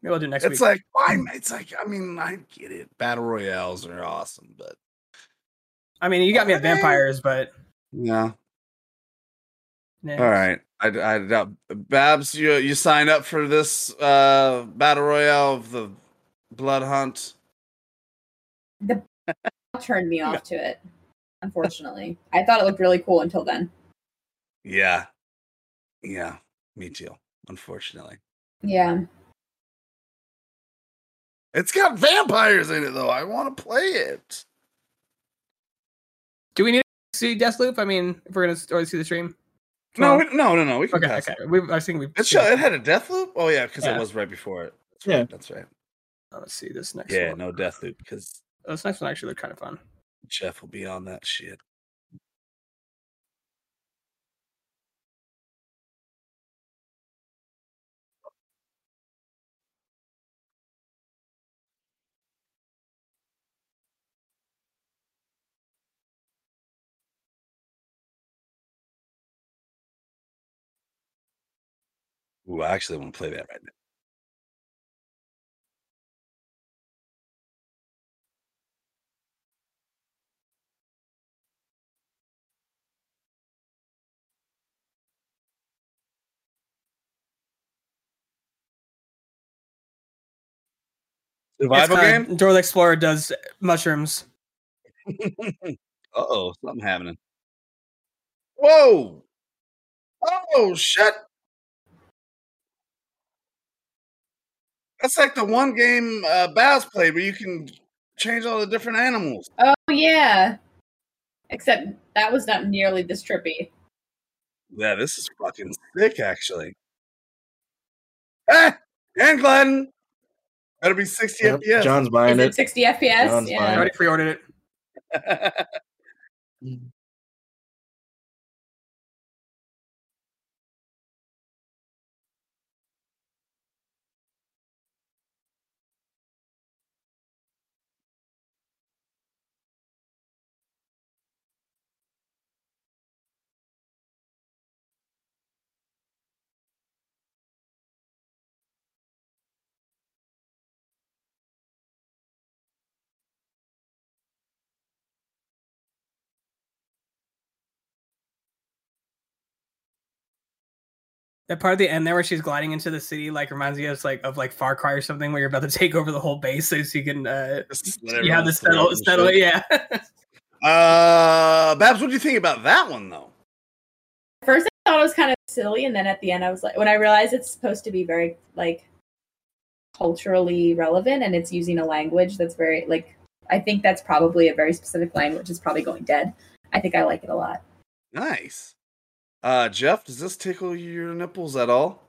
Maybe I'll do next. It's week. like why? It's like I mean I get it. Battle royales are awesome, but I mean you got me at vampires, but yeah. Next. All right, I, I doubt Babs. You you signed up for this uh, battle royale of the Blood Hunt. The turned me off to it. Unfortunately, I thought it looked really cool until then. Yeah, yeah, me too. Unfortunately, yeah. It's got vampires in it, though. I want to play it. Do we need to see Deathloop? I mean, if we're gonna already see the stream. No, we, no, no, no. We can okay, pass okay. it. We, I think we. It, show, it had a death loop. Oh yeah, because yeah. it was right before it. That's yeah, right, that's right. Let's see this next. Yeah, one. no death loop because This next one actually looked kind of fun. Jeff will be on that shit. Ooh, I actually want to play that right now. Survival game? Dora the Explorer does mushrooms. Uh-oh, something happening. Whoa! Oh, shit! That's like the one game uh, Babs played where you can change all the different animals. Oh, yeah. Except that was not nearly this trippy. Yeah, this is fucking sick, actually. Ah! And Glenn! Better be sixty yep. F P S. John's buying it. Is it sixty F P S? John's yeah. I already pre-ordered it. That part at the end there where she's gliding into the city like reminds me of like of like Far Cry or something where you're about to take over the whole base so, so you can uh you have to settle settle it, yeah. uh Babs, what do you think about that one though? At first I thought it was kind of silly, and then at the end I was like, when I realized it's supposed to be very like culturally relevant and it's using a language that's very like, I think that's probably a very specific language is probably going dead. I think I like it a lot. Nice. Uh, Jeff, does this tickle your nipples at all?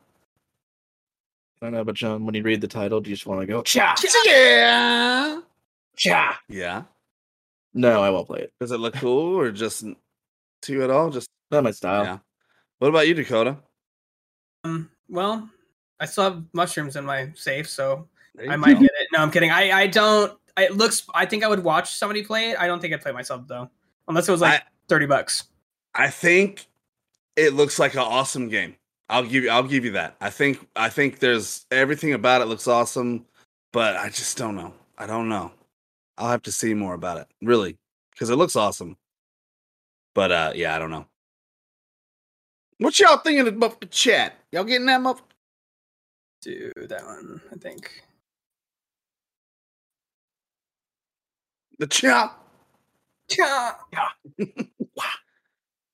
I don't know, but John, when you read the title, do you just want to go, cha! Yeah! Cha! Yeah? No, I won't play it. Does it look cool, or just to you at all? Just not my style. Yeah. What about you, Dakota? Um, well, I still have mushrooms in my safe, so I might go. Get it. No, I'm kidding. I, I don't... It looks... I think I would watch somebody play it. I don't think I'd play myself, though. Unless it was, like, I, thirty bucks. I think... It looks like an awesome game. I'll give you. I'll give you that. I think. I think there's everything about it looks awesome, but I just don't know. I don't know. I'll have to see more about it, really, because it looks awesome. But uh, yeah, I don't know. What y'all thinking about the chat? Y'all getting that muff? Do that one, I think. The chop. Chop. Yeah. Wow.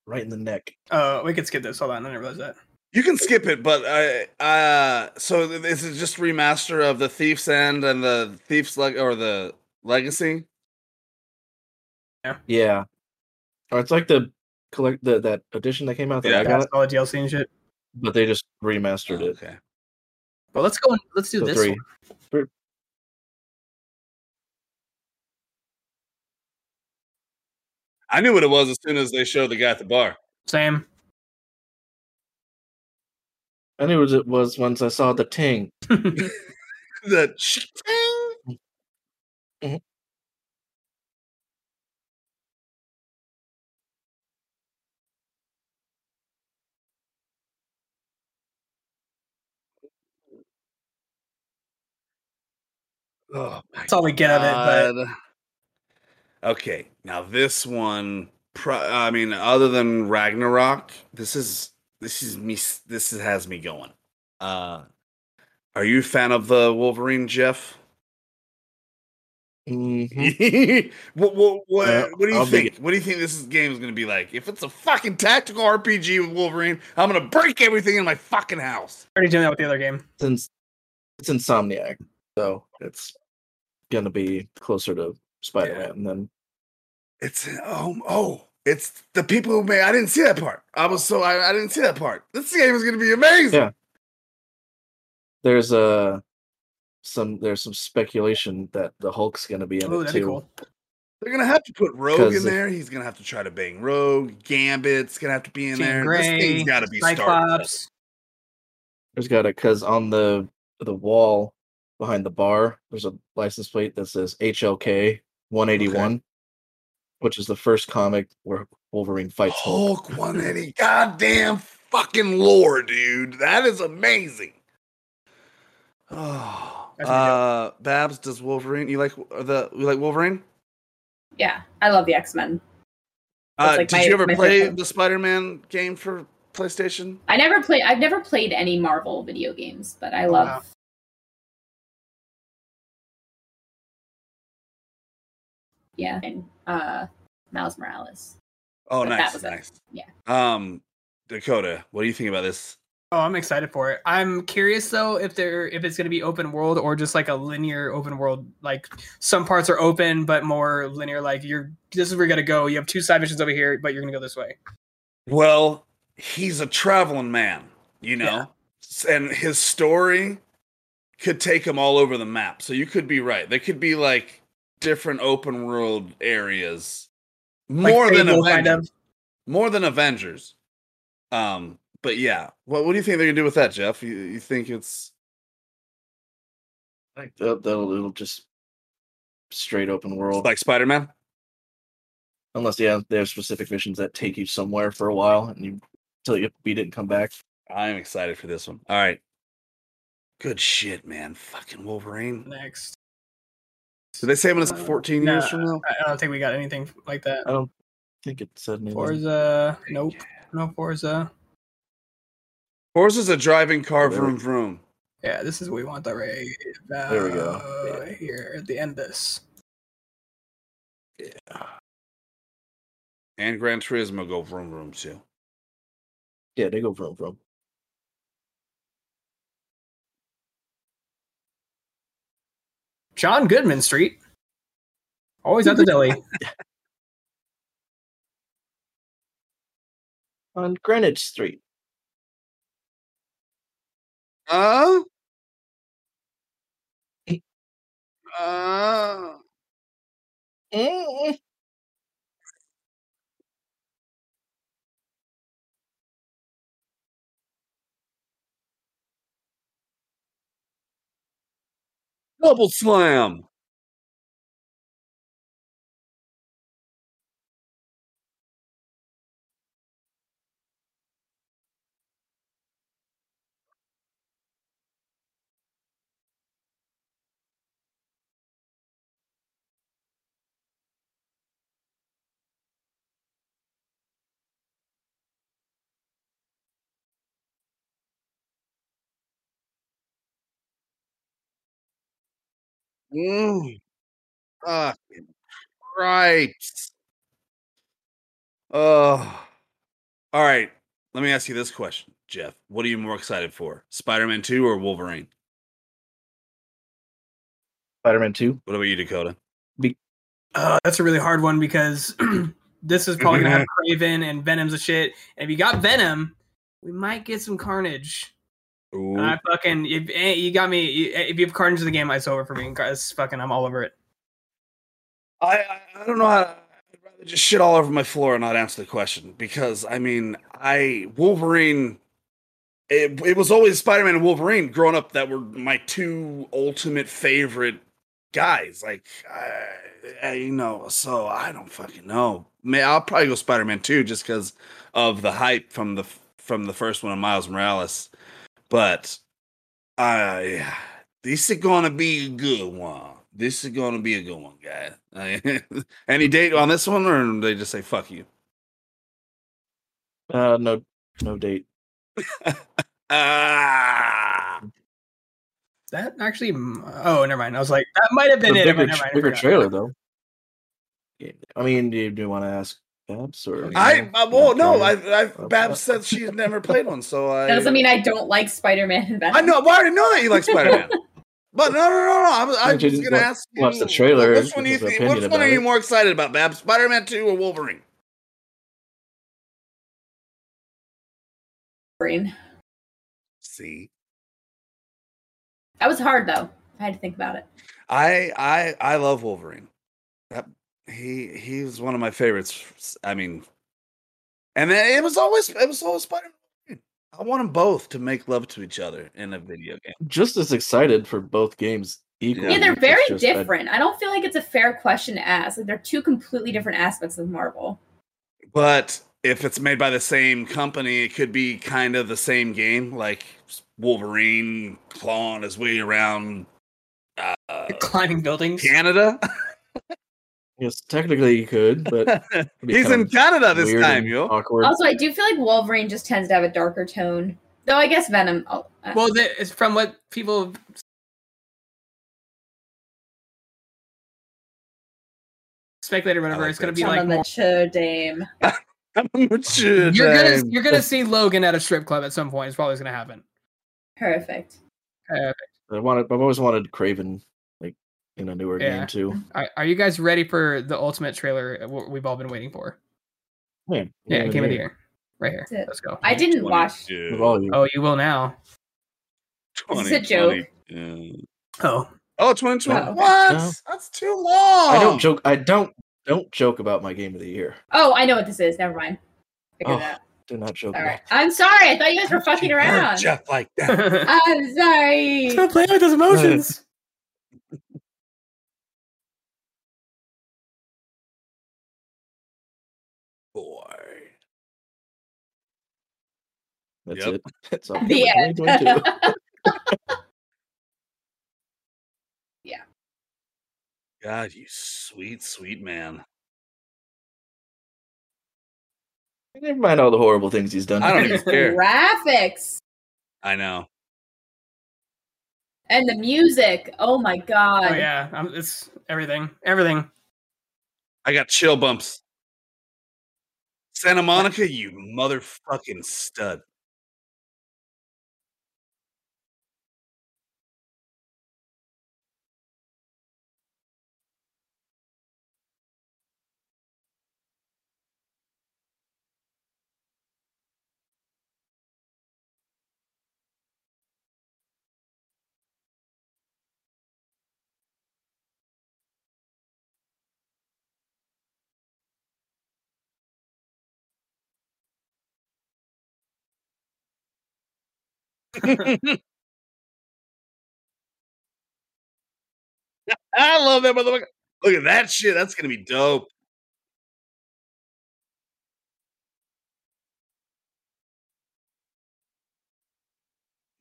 Right in the neck. Uh, we could skip this. Hold on, I didn't realize that. You can skip it, but I. Uh, so this is just remaster of the Thief's End and the Thief's Leg or the Legacy. Yeah. Yeah. Or it's like the collect the that edition that came out. That yeah, I got all the D L C and shit. But they just remastered oh, it. Okay. Well, let's go. Let's do so this. Three. One. Three. I knew what it was as soon as they showed the guy at the bar. Same. I knew what it was once I saw the ting. The ting. Mm-hmm. Oh, that's all we get of it, but. Okay, now this one, I mean, other than Ragnarok, this is this is me. This is, has me going. Uh, are you a fan of the Wolverine, Jeff? Mm-hmm. what what what, uh, what do you I'll think? What do you think this game is going to be like? If it's a fucking tactical R P G with Wolverine, I'm going to break everything in my fucking house. Already doing that with the other game. Since it's Insomniac, so it's going to be closer to Spider-Man, yeah. And then. It's oh oh! It's the people who made. I didn't see that part. I was so I, I didn't see that part. This game is going to be amazing. Yeah. There's a some there's some speculation that the Hulk's going to be in oh, it too. Cool. They're going to have to put Rogue in there. He's going to have to try to bang Rogue. Gambit's going to have to be in Jean there. Grey, this thing's got to be started. There's got to, because on the the wall behind the bar, there's a license plate that says H L K one eighty-one, okay, which is the first comic where Wolverine fights Hulk. Hulk one eighty. Goddamn fucking lore, dude. That is amazing. Oh, uh, Babs, does Wolverine? You like the? You like Wolverine? Yeah, I love the X-Men. Uh, like did my, you ever play the Spider-Man game for PlayStation? I never played. I've never played any Marvel video games, but I love. Wow. Yeah, and uh, Miles Morales. Oh, but nice, nice. It. Yeah. Um, Dakota, what do you think about this? Oh, I'm excited for it. I'm curious though if there if it's going to be open world or just like a linear open world. Like some parts are open, but more linear. Like you're this is where you're gonna go. You have two side missions over here, but you're gonna go this way. Well, he's a traveling man, you know, yeah. And his story could take him all over the map. So you could be right. There could be like different open world areas, more like than Avengers. Kind of. More than Avengers. Um. But yeah, well, what do you think they're gonna do with that, Jeff? You, you think it's? I think that, that'll it'll just straight open world, it's like Spider-Man. Unless yeah, they have specific missions that take you somewhere for a while, and you until you beat it and come back. I'm excited for this one. All right, good shit, man. Fucking Wolverine. Next. Did they say when it's uh, fourteen no, years from now? I don't think we got anything like that. I don't think it said anything. Forza, nope, yeah. No Forza. Forza's a driving car, vroom vroom. Yeah, this is what we want, that right? Uh, there we go. Yeah. Here at the end of this. Yeah. And Gran Turismo go vroom vroom too. Yeah, they go vroom vroom. John Goodman Street. Always at the deli. On Greenwich Street. Uh, uh, eh. Double slam. Mm. Fucking Christ. Oh. All right. Let me ask you this question, Jeff. What are you more excited for? Spider-Man two or Wolverine? Spider-Man two. What about you, Dakota? Be- uh, that's a really hard one because this is probably going to have Kraven and Venom's and shit. And if you got Venom, we might get some Carnage. Ooh. I fucking if, you got me. If you have Carnage in the game, it's over for me. It's fucking, I'm all over it. I I, I don't know how. To, I'd rather just shit all over my floor and not answer the question because I mean I Wolverine. It it was always Spider-Man and Wolverine growing up that were my two ultimate favorite guys. Like I, I you know, so I don't fucking know. May I'll probably go Spider-Man two just because of the hype from the from the first one on Miles Morales. But I uh, this is gonna be a good one. This is gonna be a good one, guys. Any date on this one, or they just say fuck you? Uh, no, no date. Ah, uh, that actually. Oh, never mind. I was like, that might have been it. Bigger, never mind, bigger trailer though. I mean, do you, do you want to ask? Babs or I, I well no I, I Babs said she's never played one, so I that doesn't mean I don't like Spider-Man and Batman. I know, well, I already know that you like Spider-Man. But no no no no I was, I was just gonna watch, ask you watch the trailer. Which one, you think, which one are you more excited about, Babs? Spider-Man two or Wolverine? Wolverine. See. That was hard though. I had to think about it. I I I love Wolverine. That, he he's one of my favorites. I mean, and then it was always it was always Spider-Man. I want them both to make love to each other in a video game. Just as excited for both games. Equally. Yeah, they're very different. Bad. I don't feel like it's a fair question to ask. Like, they're two completely different aspects of Marvel. But if it's made by the same company, it could be kind of the same game, like Wolverine clawing his way around uh, climbing buildings. Canada. Yes, technically you could, but he's in Canada this time, yo. Awkward. Also, I do feel like Wolverine just tends to have a darker tone, though. I guess Venom. Oh, uh, well, it's from what people. Speculator, whatever. Like it's going to be like. I'm a mature dame. I'm a mature dame. You're gonna, you're gonna see Logan at a strip club at some point. It's probably going to happen. Perfect. Perfect. I wanted. I've always wanted Craven, like in a newer yeah. game too. Are, are you guys ready for the ultimate trailer? We've all been waiting for. Man, yeah, it came in the year, right here. Let's go. I didn't watch. Oh, you will now. It's a joke. Oh. Oh, twenty twenty. What? No. That's too long. I don't joke. I don't don't joke about my game of the year. Oh, I know what this is. Never mind. Figure oh, that. Do not joke. All right. I'm sorry. I thought you guys were fucking around. Jeff like that. I'm sorry. Don't play with his emotions. Boy. That's yep. it. That's all. The end. God, you sweet, sweet man. Never mind all the horrible things he's done. I don't even care. Graphics. I know. And the music. Oh my God. Oh yeah, I'm, it's everything. Everything. I got chill bumps. Santa Monica, you motherfucking stud. I love that motherfucker. Look at that shit. That's gonna be dope.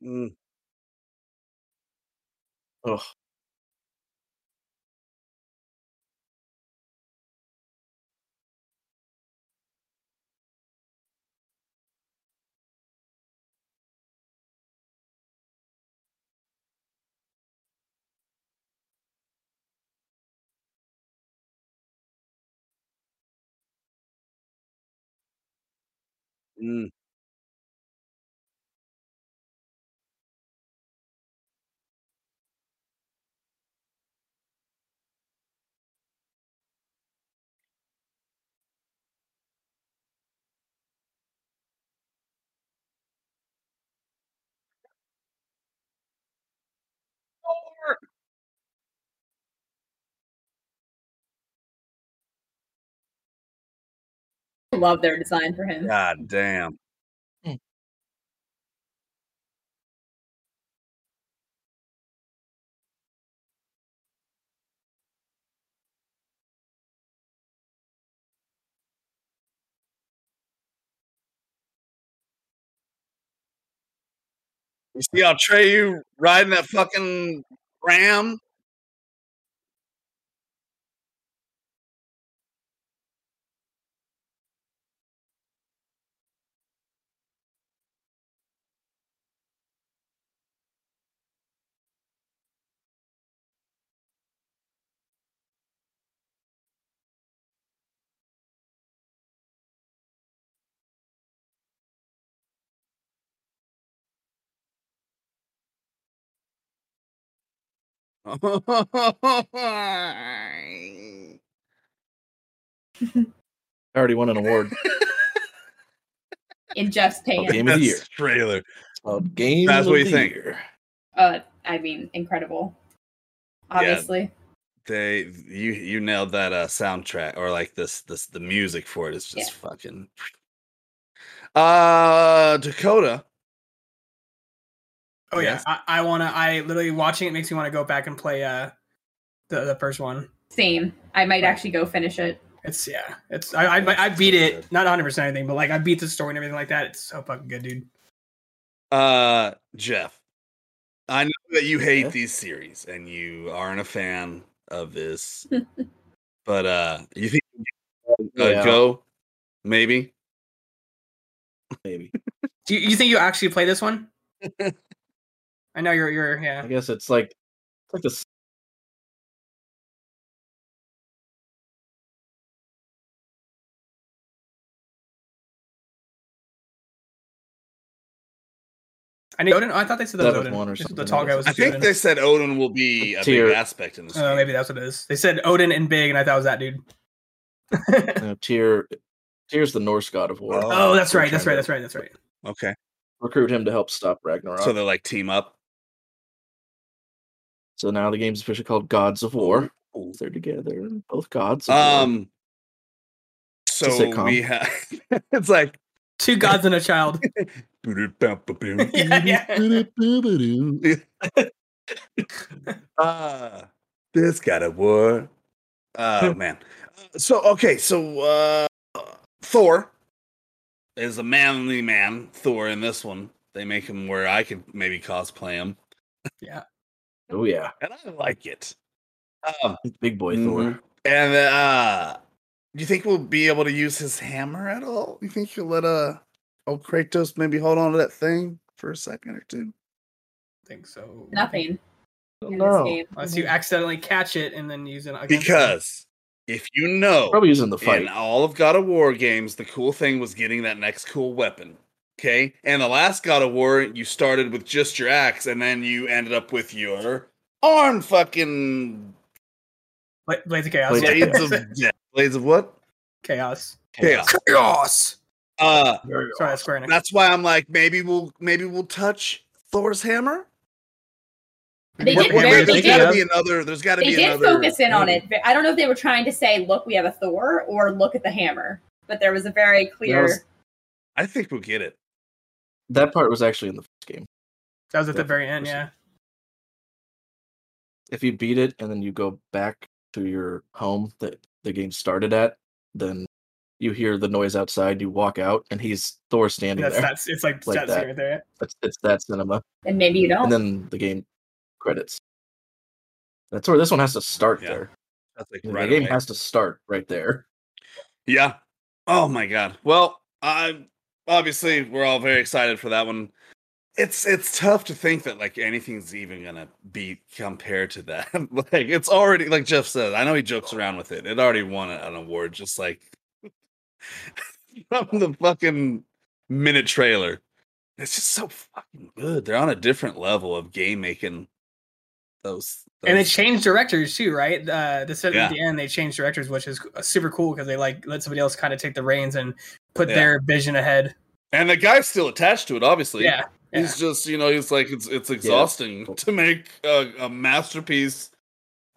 Mm. Oh. Mm. Love their design for him. God damn. Mm. You see how Treyu riding that fucking ram? I already won an award in Jeff's pants. Game of the year trailer. Game. That's what you think. Uh, I mean, incredible. obviously. Yeah. They you you nailed that uh, soundtrack, or like this this the music for it is just yeah. fucking. Uh, Dakota. Oh yes. yeah, I, I wanna. I literally watching it makes me want to go back and play uh the the first one. Same. I might right. actually go finish it. It's yeah. It's I I, I beat it not one hundred percent anything, but like I beat the story and everything like that. It's so fucking good, dude. Uh, Jeff. I know that you hate yeah. these series and you aren't a fan of this, but uh, you think uh, yeah. go maybe, maybe. Do you, you think you actually play this one? I know you're you're yeah. I guess it's like it's like the. I knew Odin. Oh, I thought they said that was Odin. One or something. The tall guy was I think Odin. They said Odin will be a tier. Big aspect in this. Oh, uh, maybe that's what it is. They said Odin and big, and I thought it was that dude. uh, Tyr, Tyr's the Norse god of war. Oh, oh that's right. That's right. That's right. That's right. Okay. Recruit him to help stop Ragnarok. So they like team up. So now the game's officially called Gods of War. Oh, they're together, both gods. Um. War. So we have. It's like. Two gods and a child. yeah, yeah. uh, this got a war. Oh, man. So, okay. So, uh, Thor is a manly man. Thor in this one. They make him where I could maybe cosplay him. Yeah. Oh, yeah. And I like it. Uh, Big boy mm-hmm. Thor. And, uh... do you think we'll be able to use his hammer at all? You think you'll let uh, old Kratos maybe hold on to that thing for a second or two? I think so. Nothing. No. Unless you accidentally catch it and then use it again. Because if you know, probably using the fight. In all of God of War games, the cool thing was getting that next cool weapon. Okay? And the last God of War, you started with just your axe and then you ended up with your arm fucking... Blades of Chaos. Blades of Death. Blades of what? Chaos. Chaos. Chaos. Uh, Sorry, Square Enix. That's why I'm like, maybe we'll maybe we'll touch Thor's hammer. They did very, there's got to be another. There's got to be another. They did focus in on it. I don't know if they were trying to say, "Look, we have a Thor," or "Look at the hammer." But there was a very clear. Was, I think we'll get it. That part was actually in the first game. That was at that the very end. Yeah. If you beat it and then you go back to your home that the game started at, then you hear the noise outside, you walk out, and he's Thor standing that's, there. That's, it's like, like that's that. Right there. It's, it's that cinema. And maybe you don't. And then the game credits. That's where this one has to start yeah. there. That's like right the away. Game has to start right there. Yeah. Oh my god. Well, I obviously we're all very excited for that one. It's it's tough to think that like anything's even gonna be compared to that. Like it's already like Jeff says. I know he jokes around with it. It already won an award, just like from the fucking minute trailer. It's just so fucking good. They're on a different level of game making. Those, those and they changed directors too, right? Uh, this yeah. at the end they changed directors, which is super cool because they like let somebody else kind of take the reins and put yeah. their vision ahead. And the guy's still attached to it, obviously. Yeah. Yeah. He's just, you know, he's like, it's it's exhausting yeah. to make a, a masterpiece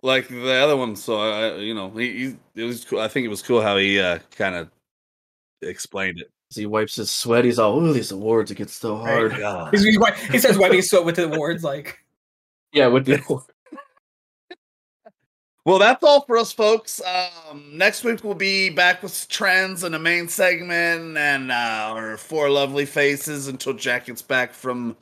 like the other one. So, I, you know, he, he it was cool. I think it was cool how he uh, kind of explained it. So he wipes his sweat. He's all, oh, these awards, it gets so hard. Right. Yeah. He's, he's, he says wiping his sweat with the awards, like. Yeah, with the awards. Well, that's all for us, folks. Um, next week, we'll be back with trends and a main segment and uh, our four lovely faces until Jack gets back from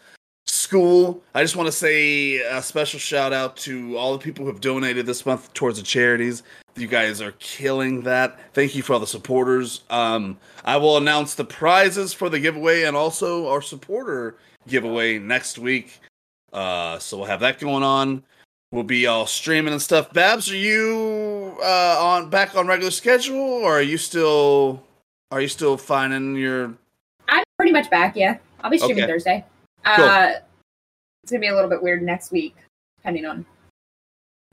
school. I just want to say a special shout out to all the people who have donated this month towards the charities. You guys are killing that. Thank you for all the supporters. Um, I will announce the prizes for the giveaway and also our supporter giveaway next week. Uh, so we'll have that going on. We'll be all streaming and stuff. Babs, are you uh, on back on regular schedule, or are you still are you still finding your? I'm pretty much back. Yeah, I'll be streaming okay. Thursday. Cool. Uh, it's gonna be a little bit weird next week, depending on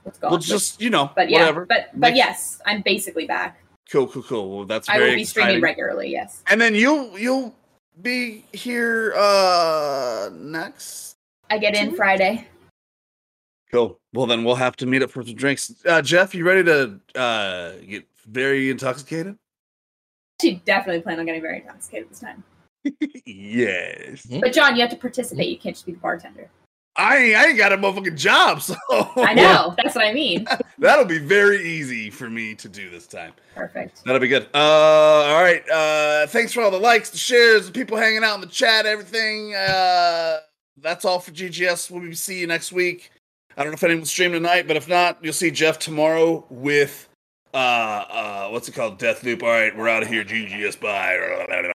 what's going on. Well, just you know, but yeah, whatever. but but Make... yes, I'm basically back. Cool, cool, cool. Well, that's very I will be exciting. Streaming regularly. Yes, and then you'll you'll be here uh, next. I get in Friday. Cool. Well, then we'll have to meet up for some drinks. Uh, Jeff, you ready to uh, get very intoxicated? She definitely plan on getting very intoxicated this time. Yes. But John, you have to participate. You can't just be the bartender. I, I ain't got a motherfucking job, so... I know. That's what I mean. That'll be very easy for me to do this time. Perfect. That'll be good. Uh, all right. Uh, thanks for all the likes, the shares, the people hanging out in the chat, everything. Uh, that's all for G G S. We'll see you next week. I don't know if anyone's streaming tonight, but if not, you'll see Jeff tomorrow with... Uh, uh, what's it called? Deathloop. All right, we're out of here. G G S. Bye.